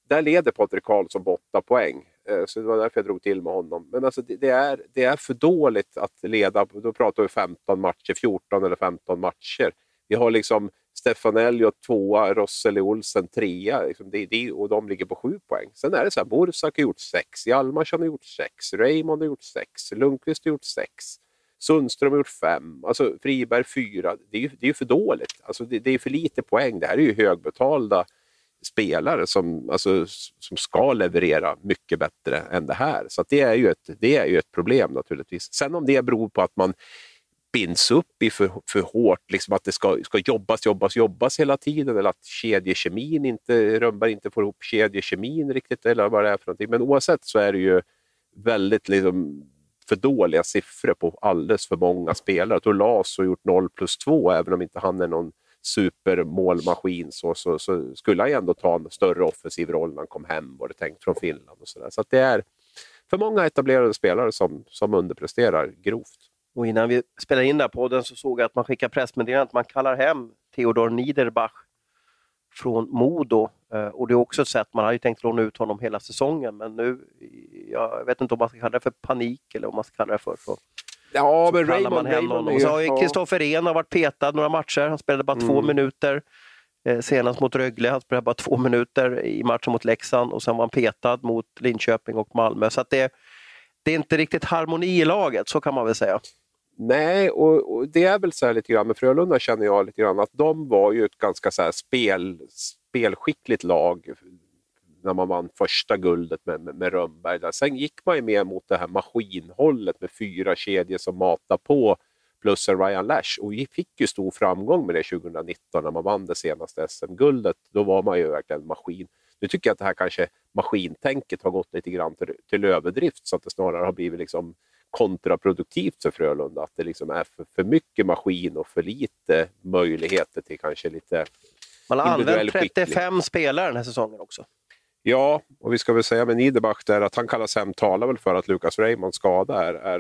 där leder Patrik Karlsson på åtta poäng. Så det var därför jag drog till med honom. Men alltså det, det, är, det är för dåligt att leda. Då pratar vi femton matcher, fjorton eller femton matcher. Vi har liksom Stefanelli och tvåa, Rosseli Olsen trea. Liksom det, det, och de ligger på sju poäng. Sen är det så här, Borsak har gjort sex, Hjalmarsson har gjort sex, Raymond har gjort sex, Lundqvist har gjort sex, Sundström har gjort fem, alltså Friberg fyra. Det är ju det är för dåligt. Alltså det, det är för lite poäng. Det här är ju högbetalda spelare som, alltså, som ska leverera mycket bättre än det här. Så att det, är ju ett, det är ju ett problem naturligtvis. Sen om det beror på att man binds upp i för, för hårt, liksom att det ska, ska jobbas, jobbas, jobbas hela tiden, eller att kedjekemin inte, Rönnberg inte får ihop kedjekemin riktigt, eller vad det är för någonting. Men oavsett så är det ju väldigt liksom, för dåliga siffror på alldeles för många spelare. Då Lasso har gjort noll plus två, även om inte han är någon supermålmaskin så, så, så skulle han ändå ta en större offensiv roll när han kom hem, var det tänkt, från Finland och sådär. Så att det är för många etablerade spelare som, som underpresterar grovt. Och innan vi spelade in där podden så såg jag att man skickar pressmeddelandet att man kallar hem Theodor Niederbach från Modo, och det är också ett sätt, man hade ju tänkt låna ut honom hela säsongen, men nu, jag vet inte om man ska kalla det för panik eller om man ska kalla det för så. Ja, men Raymond, Raymond och så har ju Kristoffer Rehn varit petad några matcher. Han spelade bara mm. två minuter eh, senast mot Rögle. Han spelade bara två minuter i matchen mot Leksand. Och sen var han petad mot Linköping och Malmö. Så att det, det är inte riktigt harmoni i laget, så kan man väl säga. Nej, och, och det är väl så här lite grann. Men Frölunda känner jag lite grann att de var ju ett ganska så här spel... spelskickligt lag när man vann första guldet med, med, med Rönnberg. Där. Sen gick man ju mer mot det här maskinhållet med fyra kedjor som matar på plus en Ryan Lash. Och fick ju stor framgång med det tjugonitton när man vann det senaste S M-guldet. Då var man ju verkligen en maskin. Nu tycker jag att det här kanske maskintänket har gått lite grann till, till överdrift, så att det snarare har blivit liksom kontraproduktivt för Frölunda. Att det liksom är för, för mycket maskin och för lite möjligheter till kanske lite... Man har använt trettiofem spelare den här säsongen också. Ja, och vi ska väl säga med Niederbach där att han kallas hem, talar väl för att Lucas Raymond skada är, är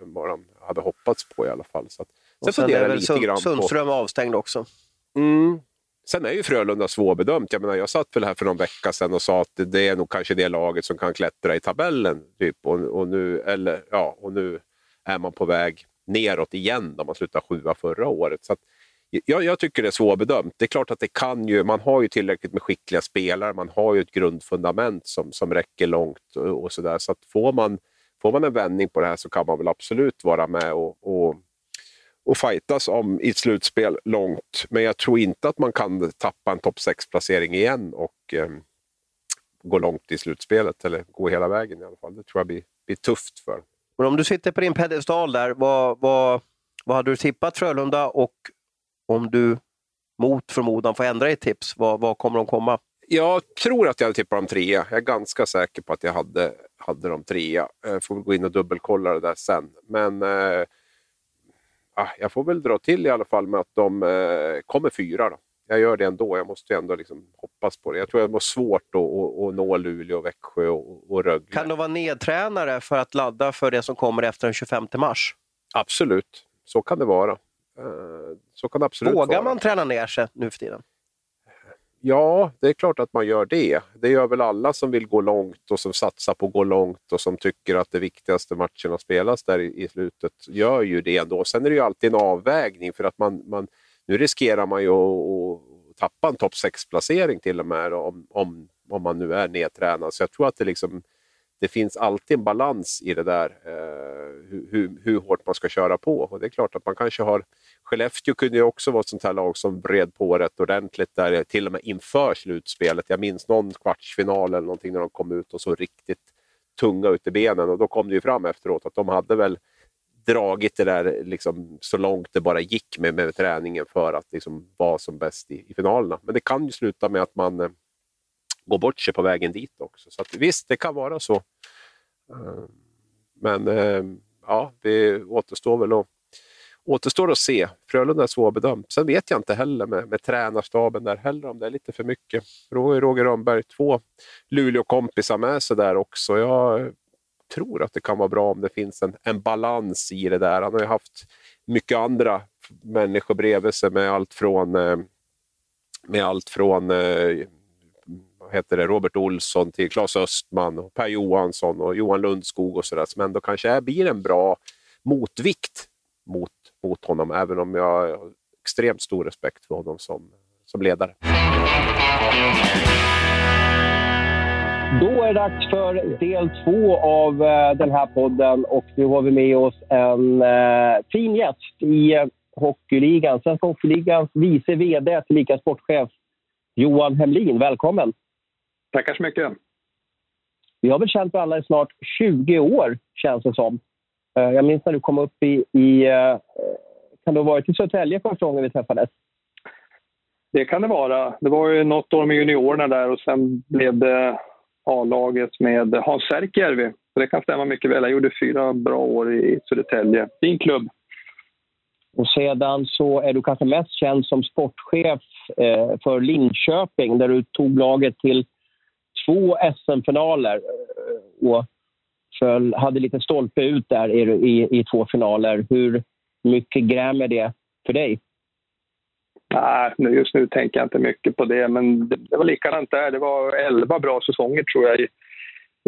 vad han hade hoppats på i alla fall. Så att, sen, sen funderar lite Sund, grann på... Sundström avstängd också. Mm. Sen är ju Frölunda svårbedömt. Jag menar, jag satt väl här för någon vecka sedan och sa att det är nog kanske det laget som kan klättra i tabellen. Typ. Och, och, nu, eller, ja, och nu är man på väg neråt igen när man slutade sjua förra året. Så att, Jag, jag tycker det är svårbedömt. Det är klart att det kan ju, man har ju tillräckligt med skickliga spelare, man har ju ett grundfundament som, som räcker långt och, och sådär. Så att får man, får man en vändning på det här så kan man väl absolut vara med och, och, och fightas om i ett slutspel långt. Men jag tror inte att man kan tappa en topp sex-placering igen och eh, gå långt i slutspelet, eller gå hela vägen i alla fall. Det tror jag blir, blir tufft för. Men om du sitter på din pedestal där, vad, vad, vad hade du tippat Frölunda, och om du mot förmodan får ändra i tips, vad, vad kommer de komma? Jag tror att jag hade tippat dem trea. Jag är ganska säker på att jag hade, hade dem trea. Jag får väl gå in och dubbelkolla det där sen. Men eh, jag får väl dra till i alla fall med att de eh, kommer fyra då. Jag gör det ändå. Jag måste ändå liksom hoppas på det. Jag tror jag det var svårt att nå Luleå, Växjö och, och Rögle. Kan de vara nedtränare för att ladda för det som kommer efter den tjugofemte mars? Absolut. Så kan det vara. Så kan det absolut vågar vara. Man träna ner sig nu för tiden? Ja, det är klart att man gör det. Det gör väl alla som vill gå långt och som satsar på att gå långt och som tycker att det viktigaste matcherna spelas där i slutet, gör ju det ändå. Sen är det ju alltid en avvägning, för att man, man nu riskerar man ju att tappa en topp sex-placering till och med om, om, om man nu är nedtränad. Så jag tror att det liksom det finns alltid en balans i det där, eh, hur, hur, hur hårt man ska köra på. Och det är klart att man kanske har... Skellefteå kunde ju också vara ett sånt här lag som bred på rätt ordentligt där, till och med inför slutspelet. Jag minns någon kvartsfinal eller någonting när de kom ut och så riktigt tunga ut i benen. Och då kom det ju fram efteråt att de hade väl dragit det där liksom, så långt det bara gick med, med träningen för att liksom, vara som bäst i, i finalerna. Men det kan ju sluta med att man... Eh, gå bort sig på vägen dit också. Så att, visst, det kan vara så. Men ja, det återstår väl att, återstår att se. Frölunda är svårbedömt. Sen vet jag inte heller med, med tränarstaben där heller om det är lite för mycket. Roger Rönnberg, två Luleå-kompisar med sig där också. Jag tror att det kan vara bra om det finns en, en balans i det där. Han har ju haft mycket andra människor bredvid sig med allt från med allt från heter det, Robert Olsson till Claes Östman och Per Johansson och Johan Lundskog och sådär, som ändå kanske blir en bra motvikt mot, mot honom, även om jag har extremt stor respekt för honom som, som ledare. Då är det dags för del två av den här podden, och nu har vi med oss en eh, fin gäst i eh, Hockeyligan, Svenska Hockeyligans vice vd tillika sportchef Johan Hemlin. Välkommen! Tackar så mycket. Vi har väl känt alla i snart tjugo år, känns det som. Jag minns när du kom upp i... i kan det ha varit i Södertälje första gången vi träffades? Det kan det vara. Det var ju något år med juniorerna där, och sen blev det A-laget med Hans Särkjärvi. Det kan stämma mycket väl. Jag gjorde fyra bra år i Södertälje. Fin klubb. Och sedan så är du kanske mest känd som sportchef för Linköping, där du tog laget till två S M-finaler och föll, hade lite stolpe ut där i, i, i två finaler. Hur mycket grämer det för dig? Nej, just nu tänker jag inte mycket på det, men det, det var likadant där. Det var elva bra säsonger, tror jag, i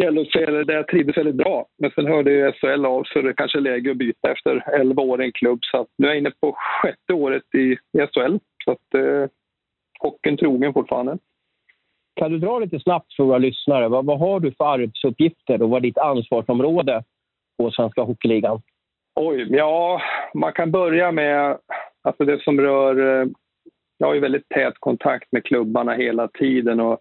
L H C, där jag trivdes väldigt bra. Men sen hörde ju S H L av, så det kanske är läge att byta efter elva år i en klubb. Så att nu är jag inne på sjätte året i, i S H L, så att eh, hockeyn trogen fortfarande. Kan du dra lite snabbt för våra lyssnare? Vad, vad har du för arbetsuppgifter och vad är ditt ansvarsområde på Svenska Hockeyligan? Oj, ja, man kan börja med alltså det som rör jag har ju väldigt tät kontakt med klubbarna hela tiden, och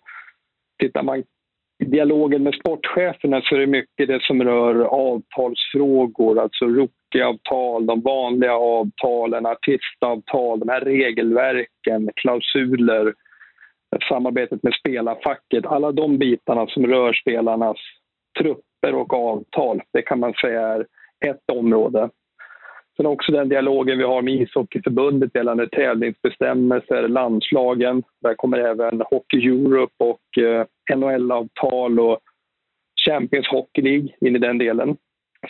tittar man i dialogen med sportcheferna så är det mycket det som rör avtalsfrågor, alltså rookieavtal, de vanliga avtalen, artistavtal, de här regelverken, klausuler, samarbetet med spelarfacket, alla de bitarna som rör spelarnas trupper och avtal. Det kan man säga är ett område. Sen också den dialogen vi har med ishockeyförbundet gällande tävlingsbestämmelser, landslagen. Där kommer även Hockey Europe och N H L-avtal och Champions Hockey League in i den delen.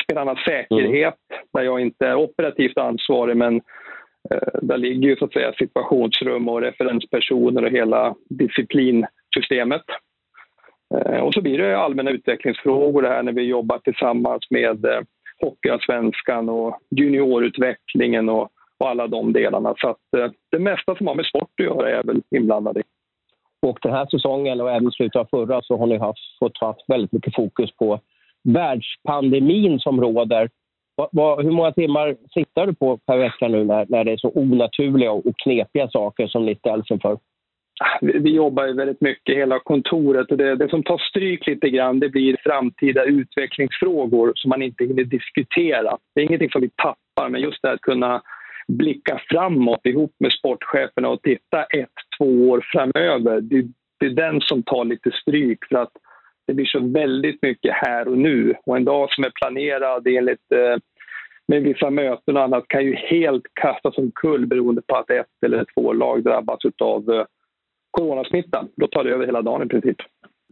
Spelarnas säkerhet, mm. där jag inte är operativt ansvarig, men eh, där ligger ju så att säga situationsrum och referenspersoner och hela disciplinsystemet. Eh, och så blir det allmänna utvecklingsfrågor det här när vi jobbar tillsammans med eh, hockeyallsvenskan och juniorutvecklingen och, och alla de delarna. Så att eh, det mesta som har med sport att göra är väl inblandad i. Och den här säsongen och även slutet av förra så har ni haft, fått haft väldigt mycket fokus på världspandemin som råder. Va, va, hur många timmar sitter du på per vecka nu när, när det är så onaturliga och knepiga saker som ni ställs inför? Vi, vi jobbar ju väldigt mycket hela kontoret, och det, det som tar stryk lite grann det blir framtida utvecklingsfrågor som man inte hinner diskutera. Det är ingenting som vi tappar, men just det att kunna blicka framåt ihop med sportcheferna och titta ett, två år framöver. Det, det är den som tar lite stryk, för att det blir så väldigt mycket här och nu. Och en dag som är planerad enligt, eh, med vissa möten och annat kan ju helt kastas omkull beroende på att ett eller två lag drabbas av eh, coronasmittan. Då tar det över hela dagen i princip.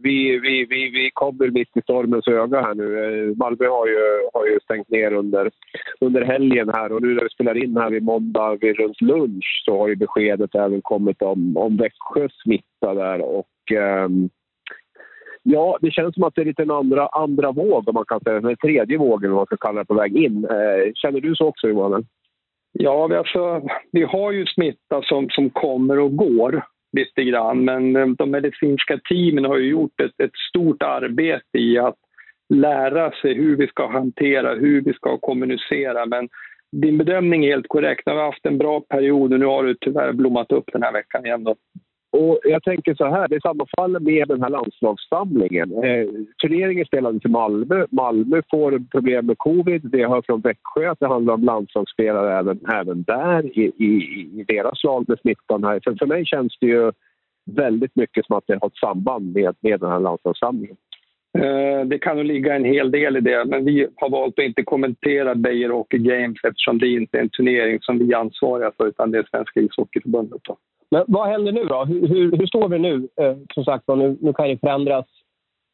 Vi, vi, vi, vi kommer mitt i stormens öga här nu. Malmö har ju, har ju stängt ner under, under helgen här, och nu när vi spelar in här i måndag vid runt lunch så har ju beskedet även kommit om, om Växjös smitta där, och eh, ja, det känns som att det är lite en andra, andra våg, om man kan säga, den tredje vågen man ska kalla det, på väg in. Eh, känner du så också, Johan? Ja, vi, alltså, vi har ju smitta som, som kommer och går lite grann, men de medicinska teamen har ju gjort ett, ett stort arbete i att lära sig hur vi ska hantera, hur vi ska kommunicera. Men din bedömning är helt korrekt. Vi har haft en bra period och nu har du tyvärr blommat upp den här veckan igen då. Och jag tänker så här, det sammanfaller med den här landslagssamlingen. Eh, turneringen spelades i Malmö. Malmö får problem med covid. Det hör från Växjö att det handlar om landslagsspelare även, även där i, i, i deras lag med smittan här. För, för mig känns det ju väldigt mycket som att det har ett samband med, med den här landslagssamlingen. Eh, det kan ju ligga en hel del i det, men vi har valt att inte kommentera Beijer Hockey Games eftersom det inte är en turnering som vi är ansvariga för, utan det är Svenska ishockeyförbundet då. Men vad händer nu då? Hur, hur, hur står vi nu? Eh, som sagt, nu, nu kan det förändras.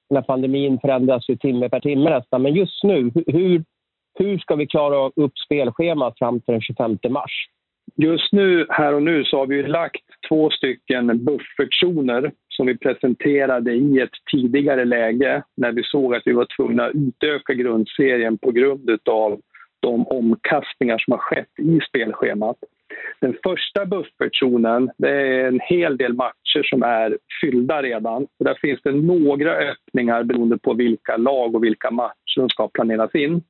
Den här pandemin förändras ju timme per timme nästan. Men just nu, hur, hur ska vi klara upp spelschemat fram till den tjugofemte mars? Just nu, här och nu, så har vi lagt två stycken buffertzoner som vi presenterade i ett tidigare läge när vi såg att vi var tvungna att utöka grundserien på grund av de omkastningar som har skett i spelschemat. Den första buffertzonen, det är en hel del matcher som är fyllda redan. Så där finns det några öppningar beroende på vilka lag och vilka matcher som ska planeras in.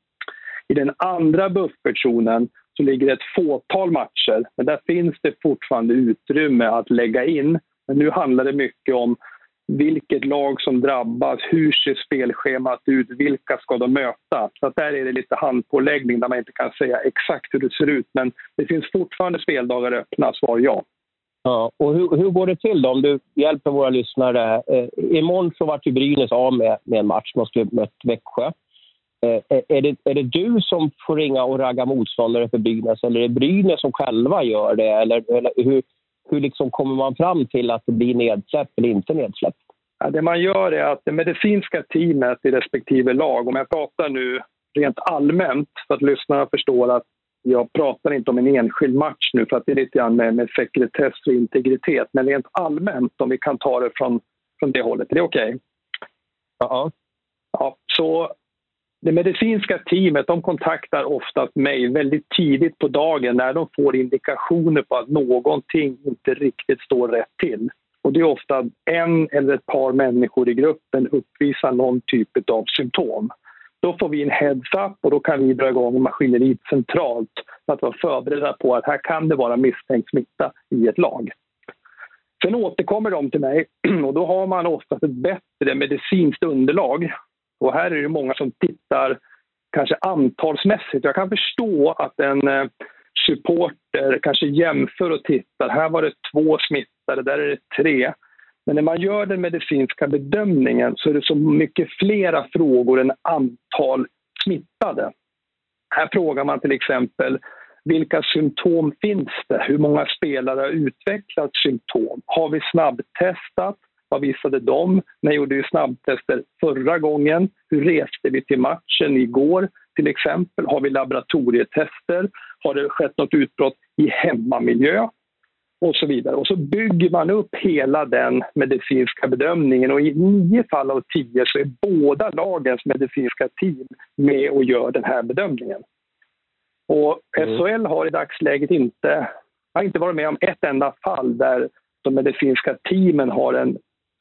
I den andra buffertzonen så ligger det ett fåtal matcher, men där finns det fortfarande utrymme att lägga in. Men nu handlar det mycket om vilket lag som drabbas, hur ser spelschemat ut, vilka ska de möta. Så att där är det lite handpåläggning där man inte kan säga exakt hur det ser ut. Men det finns fortfarande speldagar öppna, svar ja. Ja, och hur, hur går det till då, om du hjälper våra lyssnare? Eh, imorgon så vart ju Brynäs av med, med en match, man skulle mött Växjö. Eh, är, det, är det du som får ringa och ragga motståndare för Brynäs, eller är det Brynäs som själva gör det? Eller, eller hur... Hur liksom kommer man fram till att det blir nedsläpp eller inte nedsläpp? Ja, det man gör är att det medicinska teamet i respektive lag, om jag pratar nu rent allmänt för att lyssnarna förstår att jag pratar inte om en enskild match nu för att det är lite grann med, med sekretess och integritet, men rent allmänt om vi kan ta det från, från det hållet. Är det okej? Okay? Ja. Ja, så det medicinska teamet, de kontaktar oftast mig väldigt tidigt på dagen när de får indikationer på att någonting inte riktigt står rätt till. Och det är ofta att en eller ett par människor i gruppen uppvisar någon typ av symptom. Då får vi en heads-up och då kan vi dra igång maskineriet centralt för att vara förberedda på att här kan det vara misstänkt smitta i ett lag. Sen återkommer de till mig och då har man oftast ett bättre medicinskt underlag. Och här är det många som tittar kanske antalsmässigt. Jag kan förstå att en supporter kanske jämför och tittar. Här var det två smittade, där är det tre. Men när man gör den medicinska bedömningen så är det så mycket flera frågor än antal smittade. Här frågar man till exempel, vilka symptom finns det? Hur många spelare har utvecklat symptom? Har vi snabbtestat? Vad visade de? När gjorde vi snabbtester förra gången? Hur reste vi till matchen igår till exempel? Har vi laboratorietester? Har det skett något utbrott i hemmamiljö? Och så vidare. Och så bygger man upp hela den medicinska bedömningen. Och i nio fall av tio så är båda lagens medicinska team med och gör den här bedömningen. Och S H L har i dagsläget inte, har inte varit med om ett enda fall där de medicinska teamen har en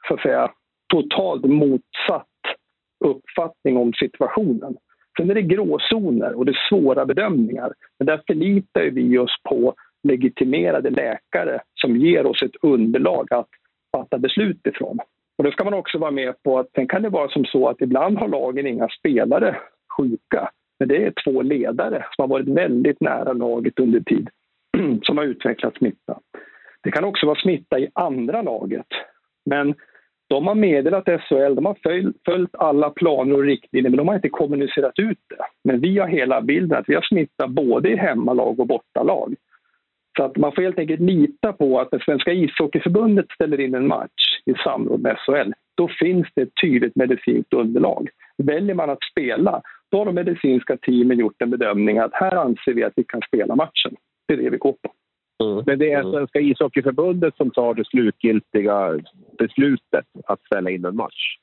så att säga, totalt motsatt uppfattning om situationen. Sen är det gråzoner och det är svåra bedömningar. Men där förlitar vi oss på legitimerade läkare som ger oss ett underlag att fatta beslut ifrån. Och då ska man också vara med på att sen kan det vara som så att ibland har lagen inga spelare sjuka. Men det är två ledare som har varit väldigt nära laget under tid som har utvecklat smitta. Det kan också vara smitta i andra laget. Men de har meddelat S H L, de har följt alla planer och riktlinjer men de har inte kommunicerat ut det. Men vi har hela bilden att vi har smitta både i hemmalag och bortalag. Så att man får helt enkelt lita på att det Svenska ishockeyförbundet ställer in en match i samråd med S H L. Då finns det ett tydligt medicinskt underlag. Väljer man att spela, då har de medicinska teamen gjort en bedömning att här anser vi att vi kan spela matchen. Det är det vi går på. Mm. Men det är Svenska ishockeyförbundet som tar det slutgiltiga beslutet att ställa in en match?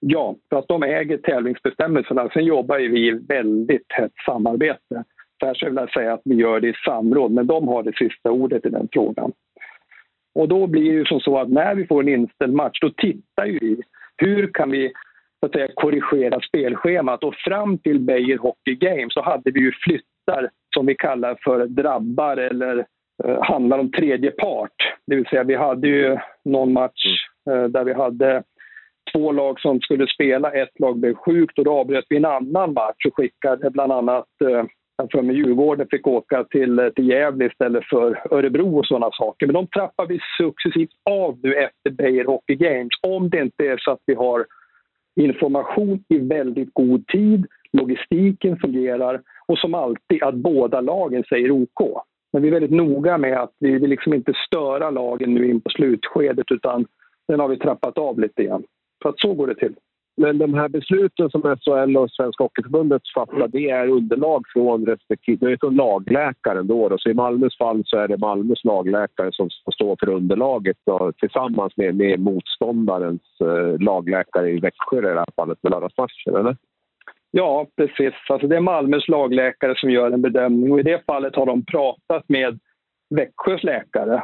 Ja, för att de äger tävlingsbestämmelserna. Sen jobbar vi i väldigt tätt samarbete. Där skulle jag vilja säga att vi gör det i samråd, men de har det sista ordet i den frågan. Och då blir det ju som så att när vi får en inställd match, då tittar ju vi hur kan vi så att säga, korrigera spelschemat. Och fram till Bayer Hockey Game så hade vi ju flyttar som vi kallar för drabbar eller eh, handlar om tredje part. Det vill säga vi hade ju någon match eh, där vi hade två lag som skulle spela, ett lag blev sjukt och då avbröt vi en annan match och skickade bland annat... Eh, för med Djurgården fick åka till, till Gävle istället för Örebro och sådana saker. Men de trappar vi successivt av nu efter Bayer Hockey Games. Om det inte är så att vi har information i väldigt god tid, logistiken fungerar och som alltid att båda lagen säger OK. Men vi är väldigt noga med att vi vill liksom inte störa lagen nu in på slutskedet utan den har vi trappat av lite igen. Så att så går det till. Men de här besluten som S H L och Svenska hockeyförbundet fattar, det är underlag från respektive, det är från lagläkaren då, då. Så i Malmös fall så är det Malmös lagläkare som står för underlaget då, tillsammans med, med motståndarens eh, lagläkare i Växjö i det här fallet med lördagsmatchen, eller? Ja, precis. Alltså det är Malmös lagläkare som gör en bedömning och i det fallet har de pratat med Växjös läkare.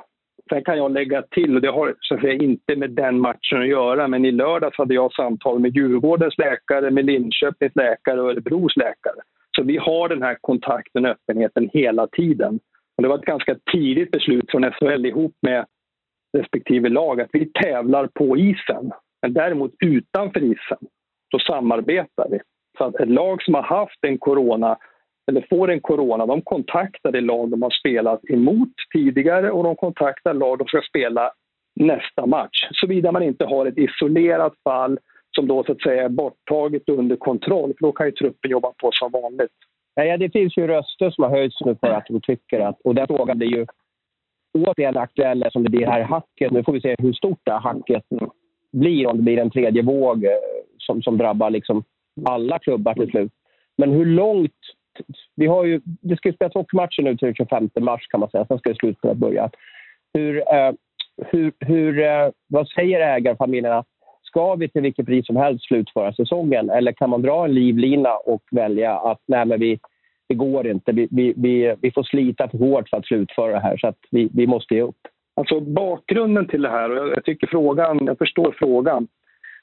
Sen kan jag lägga till, och det har så att säga, inte med den matchen att göra, men i lördags hade jag samtal med Djurgårdens läkare, med Linköpings läkare och Örebros läkare. Så vi har den här kontakten och öppenheten hela tiden. Och det var ett ganska tidigt beslut från S H L ihop med respektive lag att vi tävlar på isen, men däremot utanför isen så samarbetar vi. Så att ett lag som har haft en corona eller får en corona, de kontaktar det lag de har spelat emot tidigare och de kontaktar lag de ska spela nästa match. Såvida man inte har ett isolerat fall som då så att säga är borttaget under kontroll, för då kan ju truppen jobba på som vanligt. Ja, det finns ju röster som har höjts nu för att de tycker att, och den frågan blir ju återigen aktuell som det blir här hacket. Nu får vi se hur stort det här hacket blir, om det blir en tredje våg som, som drabbar liksom alla klubbar till slut. Men hur långt vi har ju, det ska ju spelas hockeymatcher nu till tjugofemte mars kan man säga, sen ska det sluta börja. Hur, hur, hur, vad säger ägarfamiljerna? Ska vi till vilket pris som helst slutföra säsongen? Eller kan man dra en livlina och välja att nej men vi, det går inte, vi, vi, vi, vi får slita för hårt för att slutföra det här så att vi, vi måste ge upp? Alltså bakgrunden till det här, och jag tycker frågan, jag förstår frågan.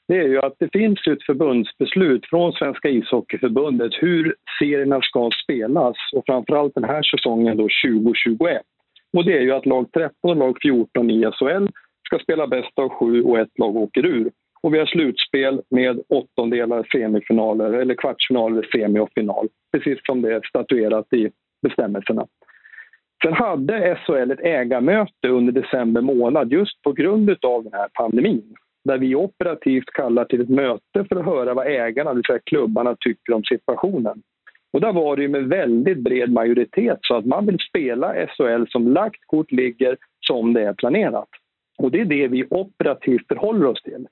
Det är ju att det finns ett förbundsbeslut från Svenska ishockeyförbundet hur serierna ska spelas och framförallt den här säsongen då tjugohundratjugoett. Och det är ju att lag tretton och lag fjorton i S H L ska spela bäst av sju och ett lag åker ur. Och vi har slutspel med åttondelar, semifinaler eller kvartsfinaler, semi och final. Precis som det är statuerat i bestämmelserna. Sen hade S H L ett ägarmöte under december månad just på grund av den här pandemin. Där vi operativt kallar till ett möte för att höra vad ägarna, det vill säga klubbarna, tycker om situationen. Och där var det ju med väldigt bred majoritet så att man vill spela S H L som lagt kort ligger som det är planerat. Och det är det vi operativt förhåller oss till.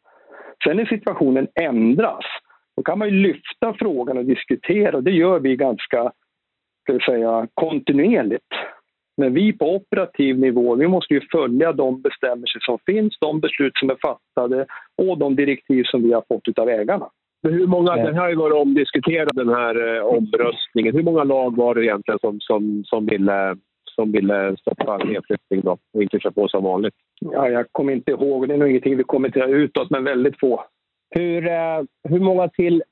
Sen när situationen ändras, då kan man ju lyfta frågan och diskutera. Det gör vi ganska, ska jag säga, kontinuerligt. Men vi på operativ nivå, vi måste ju följa de bestämmelser som finns, de beslut som är fattade och de direktiv som vi har fått av ägarna. Men hur många, den här var omdiskuterad, den här eh, omröstningen. Hur många lag var det egentligen som, som, som ville, som ville stoppa nedflyttning då och inte köpa på som vanligt? Ja, jag kommer inte ihåg, det är nog ingenting vi kommenterar utåt, men väldigt få. Hur, eh, hur många till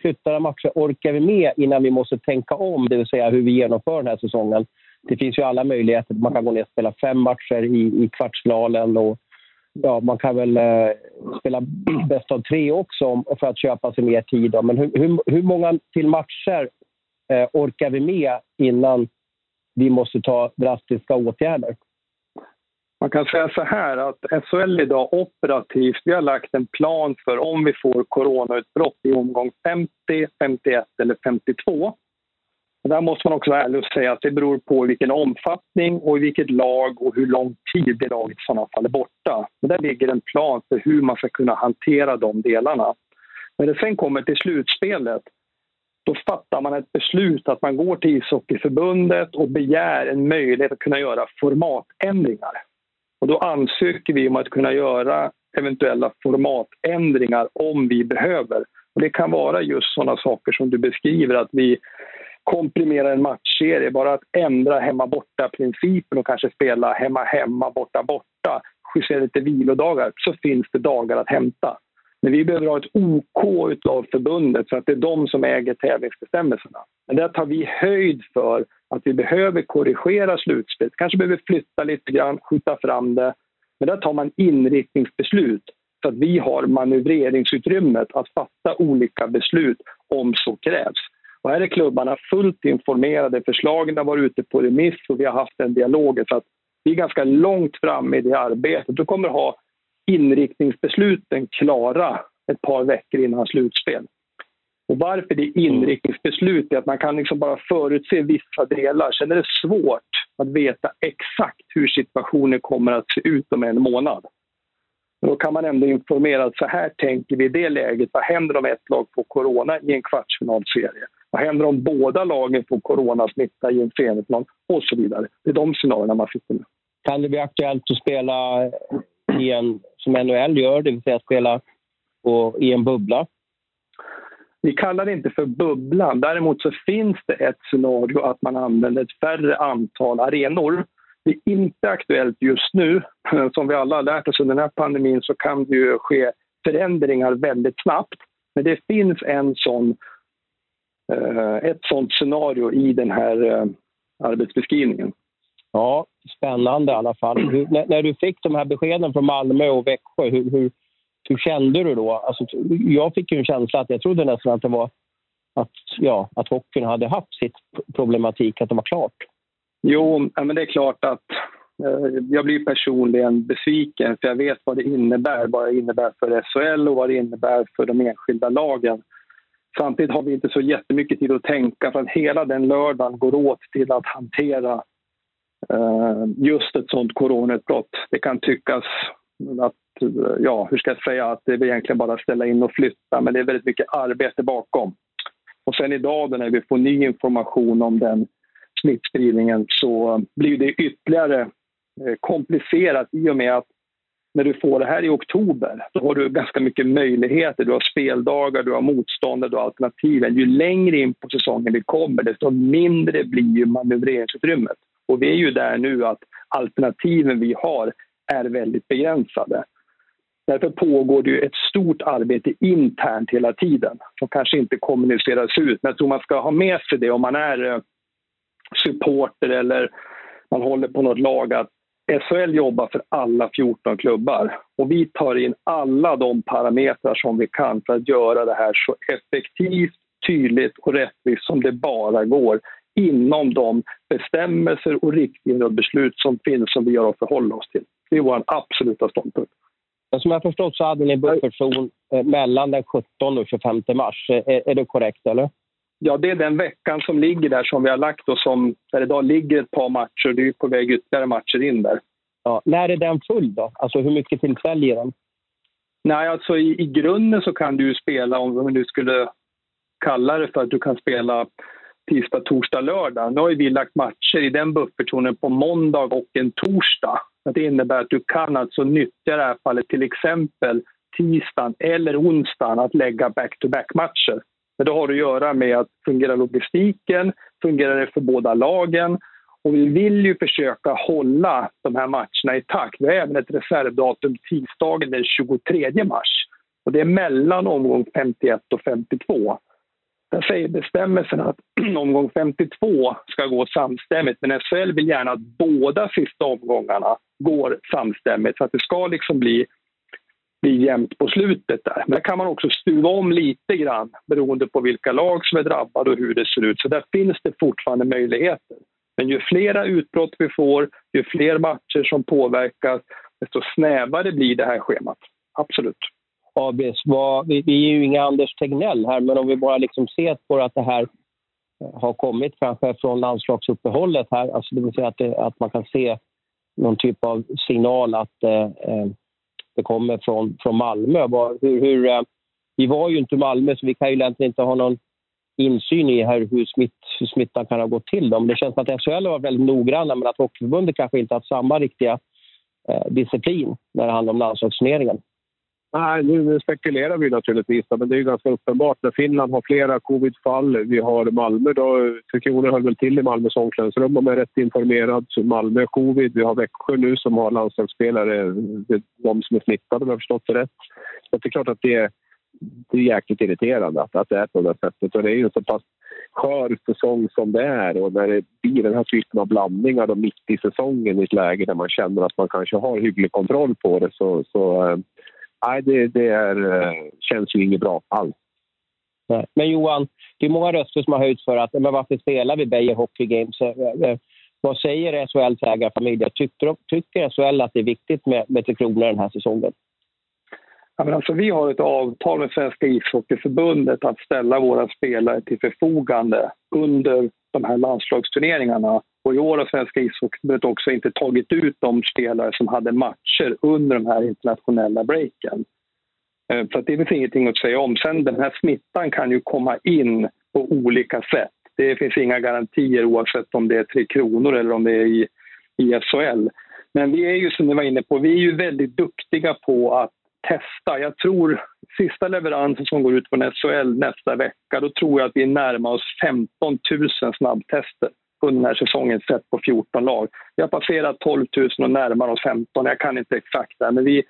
flyttade matcher orkar vi med innan vi måste tänka om, det vill säga hur vi genomför den här säsongen? Det finns ju alla möjligheter. Man kan gå ner och spela fem matcher i, i kvartsfinalen och ja, man kan väl eh, spela bäst av tre också för att köpa sig mer tid. Då. Men hur, hur, hur många till matcher eh, orkar vi med innan vi måste ta drastiska åtgärder? Man kan säga så här att S H L idag operativt, vi har lagt en plan för om vi får coronautbrott i omgång femtio, femtioett eller femtiotvå. Där måste man också vara ärlig och säga att det beror på vilken omfattning och i vilket lag och hur lång tid det laget i sådana fall är borta. Men där ligger en plan för hur man ska kunna hantera de delarna. När det sen kommer till slutspelet, då fattar man ett beslut att man går till ishockeyförbundet och begär en möjlighet att kunna göra formatändringar. Och då ansöker vi om att kunna göra eventuella formatändringar om vi behöver. Och det kan vara just sådana saker som du beskriver, att vi komprimera en matchserie, bara att ändra hemma-borta-principen och kanske spela hemma-hemma, borta-borta, justera lite vilodagar, så finns det dagar att hämta. Men vi behöver ha ett OK utav förbundet så att det är de som äger tävlingsbestämmelserna. Men där tar vi höjd för att vi behöver korrigera slutspelet. Kanske behöver flytta lite grann, skjuta fram det. Men där tar man inriktningsbeslut så att vi har manövreringsutrymmet att fatta olika beslut om så krävs. Och här är klubbarna fullt informerade. Förslagen har varit ute på remiss och vi har haft en dialog. Så att vi är ganska långt fram i det arbetet. Du kommer ha inriktningsbesluten klara ett par veckor innan slutspel. Och varför det är inriktningsbeslut är att man kan liksom bara förutse vissa delar. Sen är det svårt att veta exakt hur situationen kommer att se ut om en månad. Men då kan man ändå informera att så här tänker vi i det läget. Vad händer om ett lag får corona i en kvartsfinalserie? Vad händer om båda lagen får coronasmitta i en semifinal och så vidare? Det är de scenarierna man sitter med. Kan det bli aktuellt att spela i en, som N H L gör, det vill säga spela på, i en bubbla? Vi kallar det inte för bubblan. Däremot så finns det ett scenario att man använder ett färre antal arenor. Det är inte aktuellt just nu. Som vi alla har lärt oss under den här pandemin så kan det ju ske förändringar väldigt snabbt. Men det finns en sån ett sånt scenario i den här arbetsbeskrivningen. Ja, spännande i alla fall. Hur, när, när du fick de här beskeden från Malmö och Växjö, hur, hur, hur kände du då? Alltså, jag fick ju en känsla att jag trodde nästan att det var att, ja, att hockeyn hade haft sitt problematik, att det var klart. Jo, men det är klart att eh, jag blir personligen besviken för jag vet vad det innebär, vad det innebär för S H L och vad det innebär för de enskilda lagen. Samtidigt har vi inte så jättemycket tid att tänka för att hela den lördagen går åt till att hantera eh, just ett sådant coronautbrott. Det kan tyckas att, ja, hur ska jag säga, att det är egentligen bara att ställa in och flytta, men det är väldigt mycket arbete bakom. Och sen idag när vi får ny information om den smittspridningen så blir det ytterligare eh, komplicerat i och med att när du får det här i oktober, då har du ganska mycket möjligheter. Du har speldagar, du har motståndare, du har alternativen. Ju längre in på säsongen vi kommer, desto mindre blir ju manövreringsutrymmet. Och vi är ju där nu att alternativen vi har är väldigt begränsade. Därför pågår det ju ett stort arbete internt hela tiden som kanske inte kommuniceras ut. Men jag tror man ska ha med sig det om man är supporter eller man håller på något lag att S H L jobbar för alla fjorton klubbar och vi tar in alla de parametrar som vi kan för att göra det här så effektivt, tydligt och rättvist som det bara går inom de bestämmelser och riktlinjer och beslut som finns som vi gör och förhåller oss till. Det är vår absoluta ståndpunkt. Som jag förstått så hade ni en buffertzon mellan den sjuttonde och tjugofemte mars. Är, är det korrekt eller? Ja, det är den veckan som ligger där som vi har lagt och som där idag ligger ett par matcher och det är på väg ytterligare matcher in där. Ja, när är den full då? Alltså hur mycket tillfälle är den? Nej, alltså i, i grunden så kan du spela, om du skulle kalla det för att du kan spela tisdag, torsdag, lördag. Nu har vi lagt matcher i den bufferzonen på måndag och en torsdag. Det innebär att du kan alltså nyttja det här fallet till exempel tisdagen eller onsdagen att lägga back-to-back-matcher. Men då har det att göra med att fungera logistiken, fungerar det för båda lagen. Och vi vill ju försöka hålla de här matcherna i takt. Vi har även ett reservdatum tisdagen den tjugotredje mars. Och det är mellan omgång femtioett och femtiotvå. Där säger bestämmelsen att omgång femtiotvå ska gå samstämmigt. Men S H L vill gärna att båda sista omgångarna går samstämmigt. Så att det ska liksom bli... blir jämnt på slutet där. Men där kan man också stuva om lite grann beroende på vilka lag som är drabbade och hur det ser ut. Så där finns det fortfarande möjligheter. Men ju flera utbrott vi får, ju fler matcher som påverkas, desto snävare blir det här schemat. Absolut. Ja, vi, vi är ju inga Anders Tegnell här, men om vi bara liksom ser på att det här har kommit kanske från landslagsuppehållet här, alltså det vill säga att, det, att man kan se någon typ av signal att eh, det kommer från, från Malmö. Hur, hur, vi var ju inte i Malmö så vi kan ju egentligen inte ha någon insyn i här hur, smitt, hur smittan kan ha gått till dem. Det känns som att S H L var väldigt noggranna men att Hockeyförbundet kanske inte haft samma riktiga eh, disciplin när det handlar om landslagsturneringen. Nej, nu spekulerar vi naturligtvis men det är ju ganska uppenbart när Finland har flera covidfall. Vi har Malmö då, sektioner höll väl till i Malmös omklädningsrum om jag är rätt informerad. Så Malmö har covid, vi har Växjö nu som har landslagsspelare, de som är smittade om jag har förstått det rätt. Så det är klart att det är, det är jäkligt irriterande att, att det är på det sättet och det är ju så pass skör säsong som det är och när det blir den här typen av blandningar då mitt i säsongen i ett läge där man känner att man kanske har hygglig kontroll på det så... så nej, det, det är, känns ju inget bra alls. Men Johan, det är många röster som har höjts för att men varför spelar vi Beijer Hockey Games? Vad säger S H Ls ägarfamiljer? Tycker, tycker S H L att det är viktigt med, med Tre Kronor den här säsongen? Ja, men alltså, vi har ett avtal med Svenska ishockeyförbundet att ställa våra spelare till förfogande under de här landslagsturneringarna. Och i år har Svenska ishockeyförbundet också inte tagit ut de spelare som hade matcher under de här internationella breaken. Så det finns ingenting att säga om. Sen den här smittan kan ju komma in på olika sätt. Det finns inga garantier oavsett om det är Tre Kronor eller om det är i, i S H L. Men vi är ju som ni var inne på, vi är ju väldigt duktiga på att testa. Jag tror sista leveransen som går ut från S H L nästa vecka, då tror jag att vi närmar oss femton tusen snabbtester under den här säsongen sett på fjorton lag. Vi har passerat tolv tusen och närmar oss femton. Jag kan inte exakt det, men vi,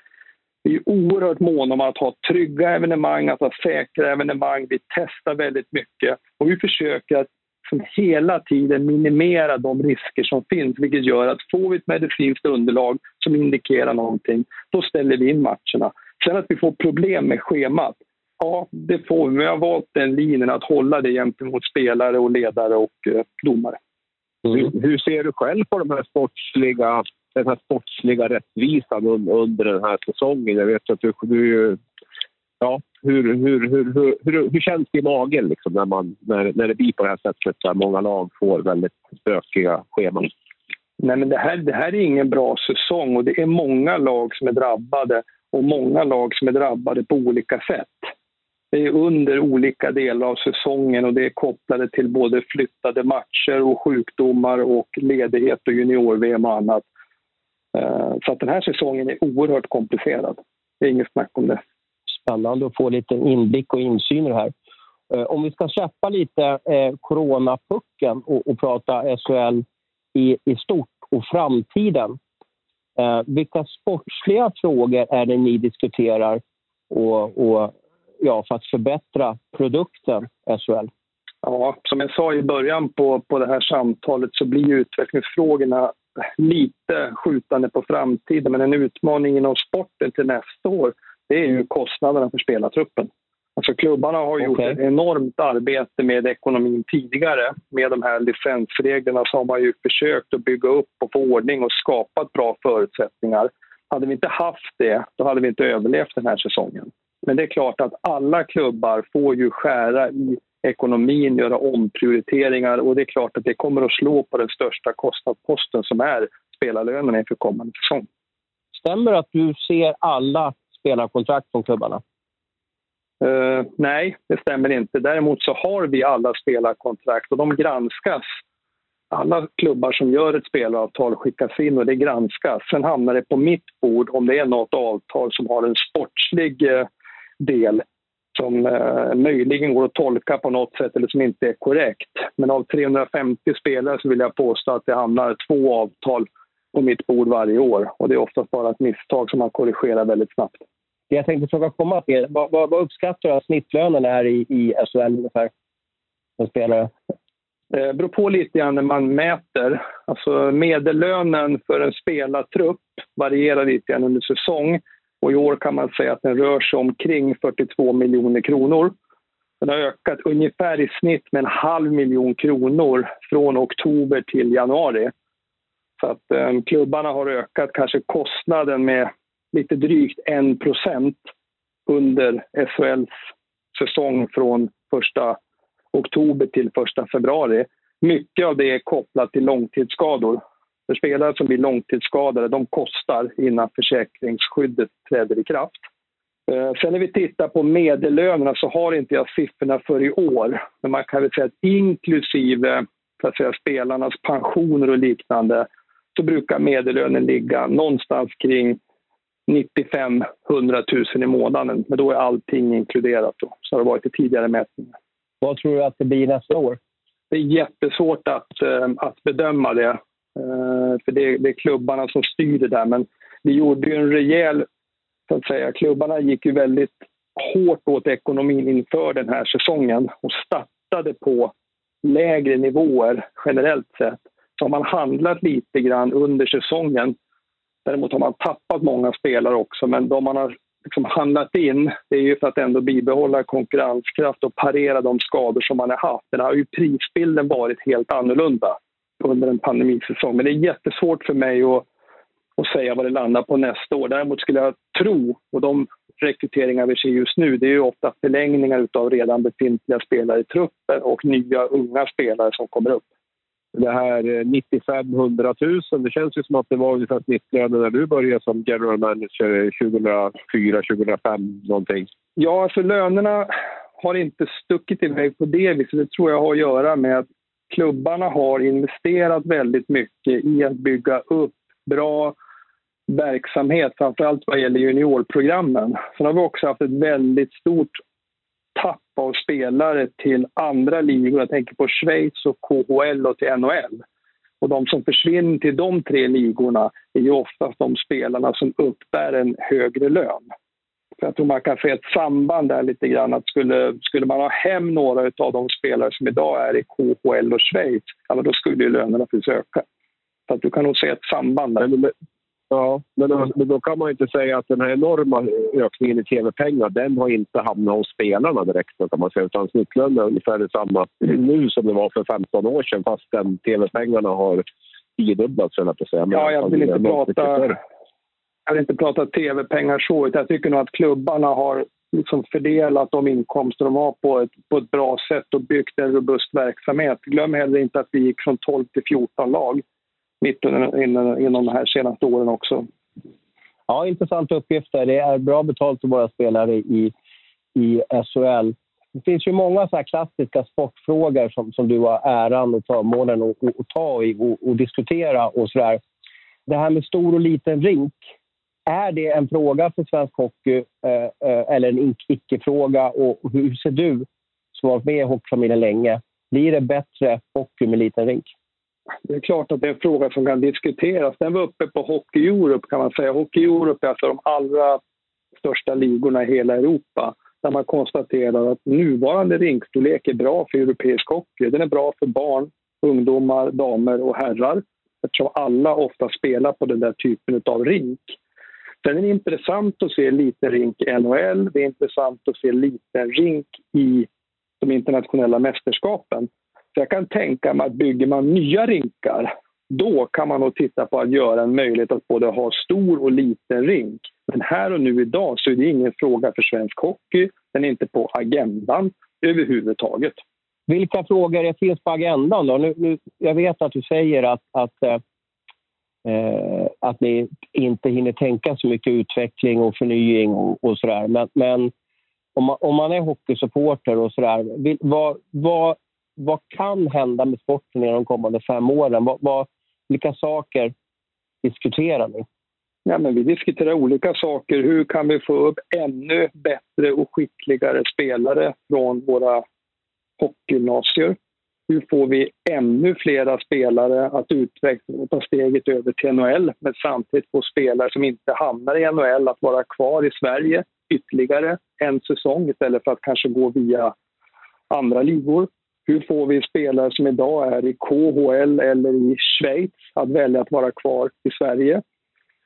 vi är oerhört måna om att ha trygga evenemang, att ha säkra evenemang. Vi testar väldigt mycket och vi försöker att som hela tiden minimera de risker som finns, vilket gör att får vi ett medicinskt underlag som indikerar någonting, då ställer vi in matcherna. Sen att vi får problem med schemat, ja, det får vi. Vi har valt den linjen att hålla det gentemot spelare och ledare och domare. Mm. Hur, hur ser du själv på de här sportsliga, den här sportsliga rättvisan un, under den här säsongen? Jag vet att du... du ja, hur, hur, hur, hur, hur, hur känns det i magen liksom, när, man, när, när det blir på det här sättet där många lag får väldigt stökiga scheman? Nej, men det här, det här är ingen bra säsong och det är många lag som är drabbade och många lag som är drabbade på olika sätt. Det är under olika delar av säsongen och det är kopplade till både flyttade matcher och sjukdomar och ledighet och junior-V M och annat. Så att den här säsongen är oerhört komplicerad. Det är inget snack om det. Spännande att få lite inblick och insyn här. Om vi ska släppa lite coronapucken och, och prata S H L i, i stort och framtiden. Vilka sportsliga frågor är det ni diskuterar och, och ja, för att förbättra produkten S H L? Ja, som jag sa i början på, på det här samtalet så blir utvecklingsfrågorna lite skjutande på framtiden, men en utmaning inom sporten till nästa år, det är ju kostnaderna för spelartruppen. Alltså klubbarna har gjort okay. ett enormt arbete med ekonomin tidigare. Med de här licensreglerna så har man ju försökt att bygga upp och få ordning och skapat bra förutsättningar. Hade vi inte haft det, då hade vi inte överlevt den här säsongen. Men det är klart att alla klubbar får ju skära i ekonomin, göra omprioriteringar, och det är klart att det kommer att slå på den största kostnadsposten som är spelarlönerna inför kommande säsong. Stämmer att du ser alla spelarkontrakt från klubbarna? Uh, nej, det stämmer inte. Däremot så har vi alla spelarkontrakt och de granskas. Alla klubbar som gör ett spelaravtal skickas in och det granskas. Sen hamnar det på mitt bord om det är något avtal som har en sportslig uh, del som uh, möjligen går att tolka på något sätt eller som inte är korrekt. Men av trehundrafemtio spelare så vill jag påstå att det hamnar två avtal på mitt bord varje år. Och det är oftast bara ett misstag som man korrigerar väldigt snabbt. Det jag tänkte fråga komma till, vad, vad, vad uppskattar du att snittlönen är i, i S H L ungefär? Som spelare? Det beror på lite grann när man mäter. Alltså medellönen för en spelartrupp varierar lite grann under säsong. Och i år kan man säga att den rör sig omkring fyrtiotvå miljoner kronor. Den har ökat ungefär i snitt med en halv miljon kronor från oktober till januari. Så att eh, klubbarna har ökat kanske kostnaden med lite drygt en procent under S H L:s säsong från första oktober till första februari. Mycket av det är kopplat till långtidsskador. För spelare som blir långtidsskadade, de kostar innan försäkringsskyddet träder i kraft. Sen när vi tittar på medellönerna så har inte jag siffrorna för i år. Men man kan väl säga att inklusive så att säga, spelarnas pensioner och liknande så brukar medellönen ligga någonstans kring nittiofem till hundra tusen i månaden. Men då är allting inkluderat då. Så har det varit i tidigare mätningar. Vad tror du att det blir nästa år? Det är jättesvårt att, att bedöma det. För det, det är klubbarna som styr det där. Men vi gjorde ju en rejäl, så att säga, klubbarna gick ju väldigt hårt åt ekonomin inför den här säsongen. Och startade på lägre nivåer generellt sett. Så har man handlat lite grann under säsongen. Däremot har man tappat många spelare också, men de man har liksom handlat in, det är ju för att ändå bibehålla konkurrenskraft och parera de skador som man har haft. Den har ju prisbilden varit helt annorlunda under en pandemisäsong. Men det är jättesvårt för mig att, att säga vad det landar på nästa år. Däremot skulle jag tro, och de rekryteringar vi ser just nu, det är ju ofta förlängningar av redan befintliga spelare i truppen och nya unga spelare som kommer upp. Det här nittiofem till hundra tusen, det känns ju som att det var ungefär snittlönen när du började som general manager tjugohundrafyra tjugohundrafem någonting. Ja, alltså lönerna har inte stuckit iväg på det viset. Det tror jag har att göra med att klubbarna har investerat väldigt mycket i att bygga upp bra verksamhet, framförallt vad gäller juniorprogrammen. Sen har vi också haft ett väldigt stort tapp av spelare till andra ligor. Jag tänker på Schweiz och K H L och till N H L. Och de som försvinner till de tre ligorna är ju oftast de spelarna som uppbär en högre lön. Så jag tror man kan se ett samband där lite grann. Att skulle, skulle man ha hem några av de spelare som idag är i K H L och Schweiz, ja, då skulle ju lönerna försöka. Så att du kan nog se ett samband där. Ja, men då, men då kan man ju inte säga att den här enorma ökningen i tv-pengar, den har inte hamnat hos spelarna direkt, kan man säga, utan snittlönen är ungefär detsamma nu som det var för femton år sedan, fast den tv-pengarna har tiodubblats, eller att säga. Men ja, jag vill inte prata jag vill inte prata tv-pengar så, utan jag tycker nog att klubbarna har liksom fördelat de inkomster de har på ett, på ett bra sätt och byggt en robust verksamhet. Glöm heller inte att vi gick från tolv till fjorton lag mitt inom de här senaste åren också. Ja, intressanta uppgifter. Det är bra betalt för våra spelare i, i S H L. Det finns ju många så här klassiska sportfrågor som, som du har äran och förmånen att och, och ta i och, och diskutera och så där. Det här med stor och liten rink, är det en fråga för svensk hockey eh, eller en icke-fråga? Och hur ser du, som har varit med i hockeyfamiljen länge, blir det bättre hockey med liten rink? Det är klart att det är en fråga som kan diskuteras. Den var uppe på Hockey Europe, kan man säga. Hockey Europe är alltså de allra största ligorna i hela Europa, där man konstaterar att nuvarande rinkstorlek är bra för europeisk hockey. Den är bra för barn, ungdomar, damer och herrar. eftersom alla ofta spelar på den där typen av rink. Sen är det intressant att se liten rink i N H L. Det är intressant att se liten rink i de internationella mästerskapen. Så jag kan tänka mig att bygger man nya rinkar, då kan man nog titta på att göra en möjlighet att både ha stor och liten rink. Men här och nu idag så är det ingen fråga för svensk hockey. Den är inte på agendan överhuvudtaget. Vilka frågor är finns på agendan då? Nu, nu, jag vet att du säger att, att, eh, att ni inte hinner tänka så mycket utveckling och förnying och, och sådär. Men, men om, man, om man är hockeysupporter och sådär, vad, vad, vad kan hända med sporten i de kommande fem åren? Vad, vad, vilka saker diskuterar ni? Ja, men vi diskuterar olika saker. Hur kan vi få upp ännu bättre och skickligare spelare från våra hockeygymnasier? Hur får vi ännu flera spelare att utveckla och ta steget över till N H L, men samtidigt få spelare som inte hamnar i N H L att vara kvar i Sverige ytterligare en säsong istället för att kanske gå via andra ligor? Hur får vi spelare som idag är i K H L eller i Schweiz att välja att vara kvar i Sverige?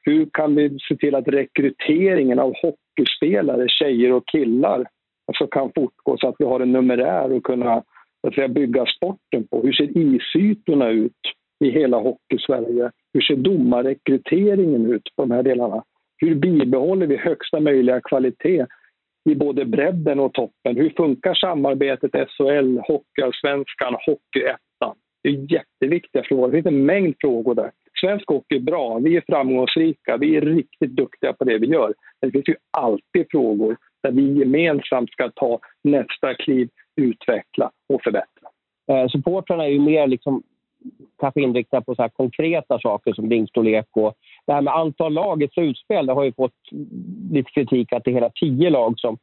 Hur kan vi se till att rekryteringen av hockeyspelare, tjejer och killar, alltså kan fortgå så att vi har en numerär och kunna att bygga sporten på? Hur ser isytorna ut i hela hockeysverige? Hur ser domarrekryteringen ut på de här delarna? Hur bibehåller vi högsta möjliga kvalitet i både bredden och toppen? Hur funkar samarbetet S H L, Hockeyallsvenskan, Hockeyettan? Det är jätteviktiga frågor. Det finns en mängd frågor där. Svensk hockey är bra. Vi är framgångsrika. Vi är riktigt duktiga på det vi gör. Men det finns ju alltid frågor där vi gemensamt ska ta nästa kliv, utveckla och förbättra. Eh, supportrarna är ju mer liksom, kanske inriktade på så här konkreta saker som ringstorlek och det här med antal lag i slutspel. Det har ju fått lite kritik att det är hela tio lag som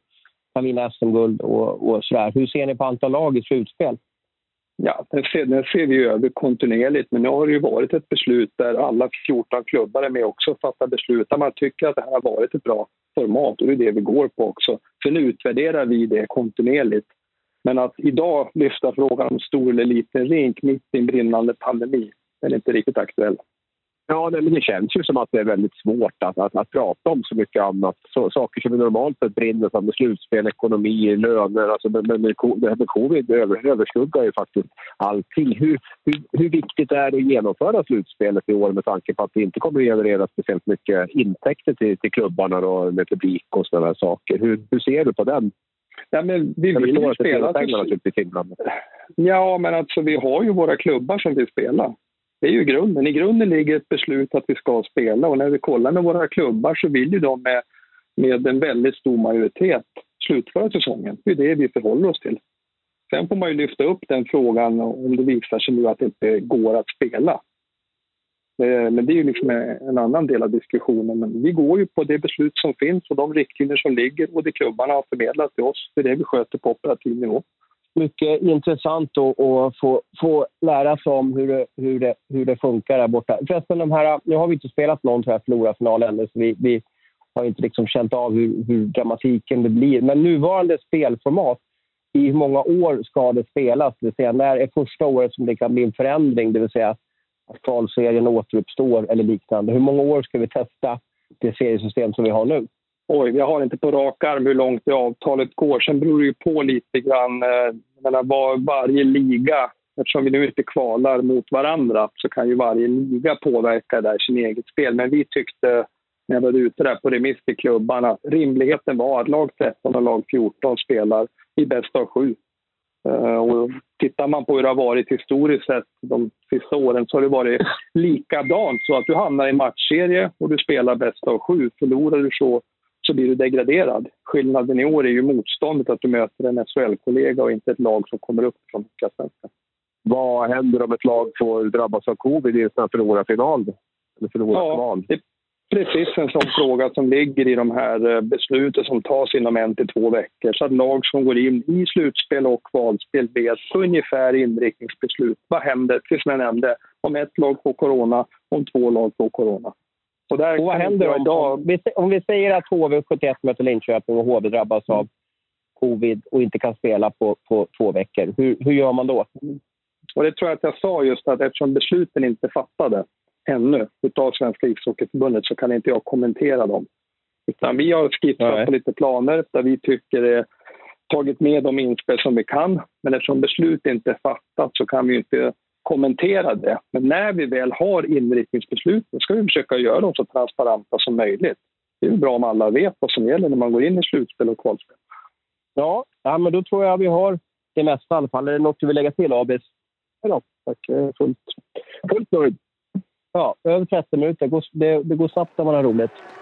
kan vinna S M-guld och, och sådär. Hur ser ni på antal lag i slutspel? Ja, den ser, den ser vi över kontinuerligt, men nu har det ju varit ett beslut där alla fjorton klubbar är med också och fattar beslut där man tycker att det här har varit ett bra format och det är det vi går på också. Så nu utvärderar vi det kontinuerligt. Men att idag lyfta frågan om stor eller liten rink mitt i en brinnande pandemi, den är inte riktigt aktuell. Ja, men det känns ju som att det är väldigt svårt att, att, att prata om så mycket annat. Så, saker som är normalt för Brynäs, som slutspel, ekonomi, löner, alltså, men, men det här med covid över, överskuggar ju faktiskt allting. Hur, hur, hur viktigt är det att genomföra slutspelet i år med tanke på att det inte kommer att generera speciellt mycket intäkter till, till klubbarna och med publik och sådana saker? Hur, hur ser du på den? Ja, men vi vill ju spela pengarna. Ja, men alltså vi har ju våra klubbar som vill spela. Det är ju grunden. I grunden ligger ett beslut att vi ska spela och när vi kollar med våra klubbar så vill ju de med, med en väldigt stor majoritet slutföra säsongen. Det är det vi förhåller oss till. Sen får man ju lyfta upp den frågan om det visar sig nu att det inte går att spela. Men det är ju liksom en annan del av diskussionen. Men vi går ju på det beslut som finns och de riktlinjer som ligger och det klubbarna har förmedlat till oss. Det är det vi sköter på operativ nivå. Mycket intressant att få, få lära sig om hur det, hur, det, hur det funkar där borta. Förresten, de här, nu har vi inte spelat någon så här förlorarfinal ännu så vi, vi har inte liksom känt av hur, hur dramatiken det blir. Men nuvarande spelformat, i hur många år ska det spelas? Det vill säga, när är första året som det kan bli en förändring? Det vill säga att kvalserien återuppstår eller liknande. Hur många år ska vi testa det seriesystem som vi har nu? Oj, jag har inte på rak arm hur långt det avtalet går. Sen beror det ju på lite grann eh, var, varje liga. Eftersom vi nu inte kvalar mot varandra så kan ju varje liga påverka där sin eget spel. Men vi tyckte, när jag var ute där på remiss till klubbarna, att rimligheten var att lag tretton och lag fjorton spelar i bästa av sju. Eh, och tittar man på hur det har varit historiskt sett de sista åren så har det varit likadant. Så att du hamnar i matchserie och du spelar bästa av sju. Förlorar du så så blir du degraderad. Skillnaden i år är ju motståndet att du möter en S H L-kollega och inte ett lag som kommer upp från Hockeyallsvenskan. Vad händer om ett lag får drabbas av covid i en sån här förlorarfinal? Eller förlorarfinal? Ja, det är precis en sån fråga som ligger i de här besluten som tas inom en till två veckor. Så att lag som går in i slutspel och kvalspel vet ungefär inriktningsbeslut. Vad händer, precis som jag nämnde, om ett lag får corona, om två lag får corona? Och, och vad händer om, idag... om, vi, om vi säger att H V sjuttioett möter Linköping och H V drabbas av covid och inte kan spela på, på två veckor? Hur, hur gör man då? Och det tror jag att jag sa just att eftersom besluten inte fattade ännu utav Svenska ishockeyförbundet, så kan inte jag kommentera dem. Utan vi har skissat Nej. på lite planer där vi tycker det är tagit med de inspel som vi kan. Men eftersom beslut inte är fattat så kan vi inte kommentera det. Men när vi väl har inriktningsbeslut så ska vi försöka göra dem så transparenta som möjligt. Det är bra om alla vet vad som gäller när man går in i slutspel och kvalspel. Ja, ja men då tror jag vi har det mesta i alla fall. Är det något du vill lägga till, Abis? Ja, tack. Fullt, fullt nöjd. Ja, över trettio minuter. Det går, det, det går snabbt när man har roligt.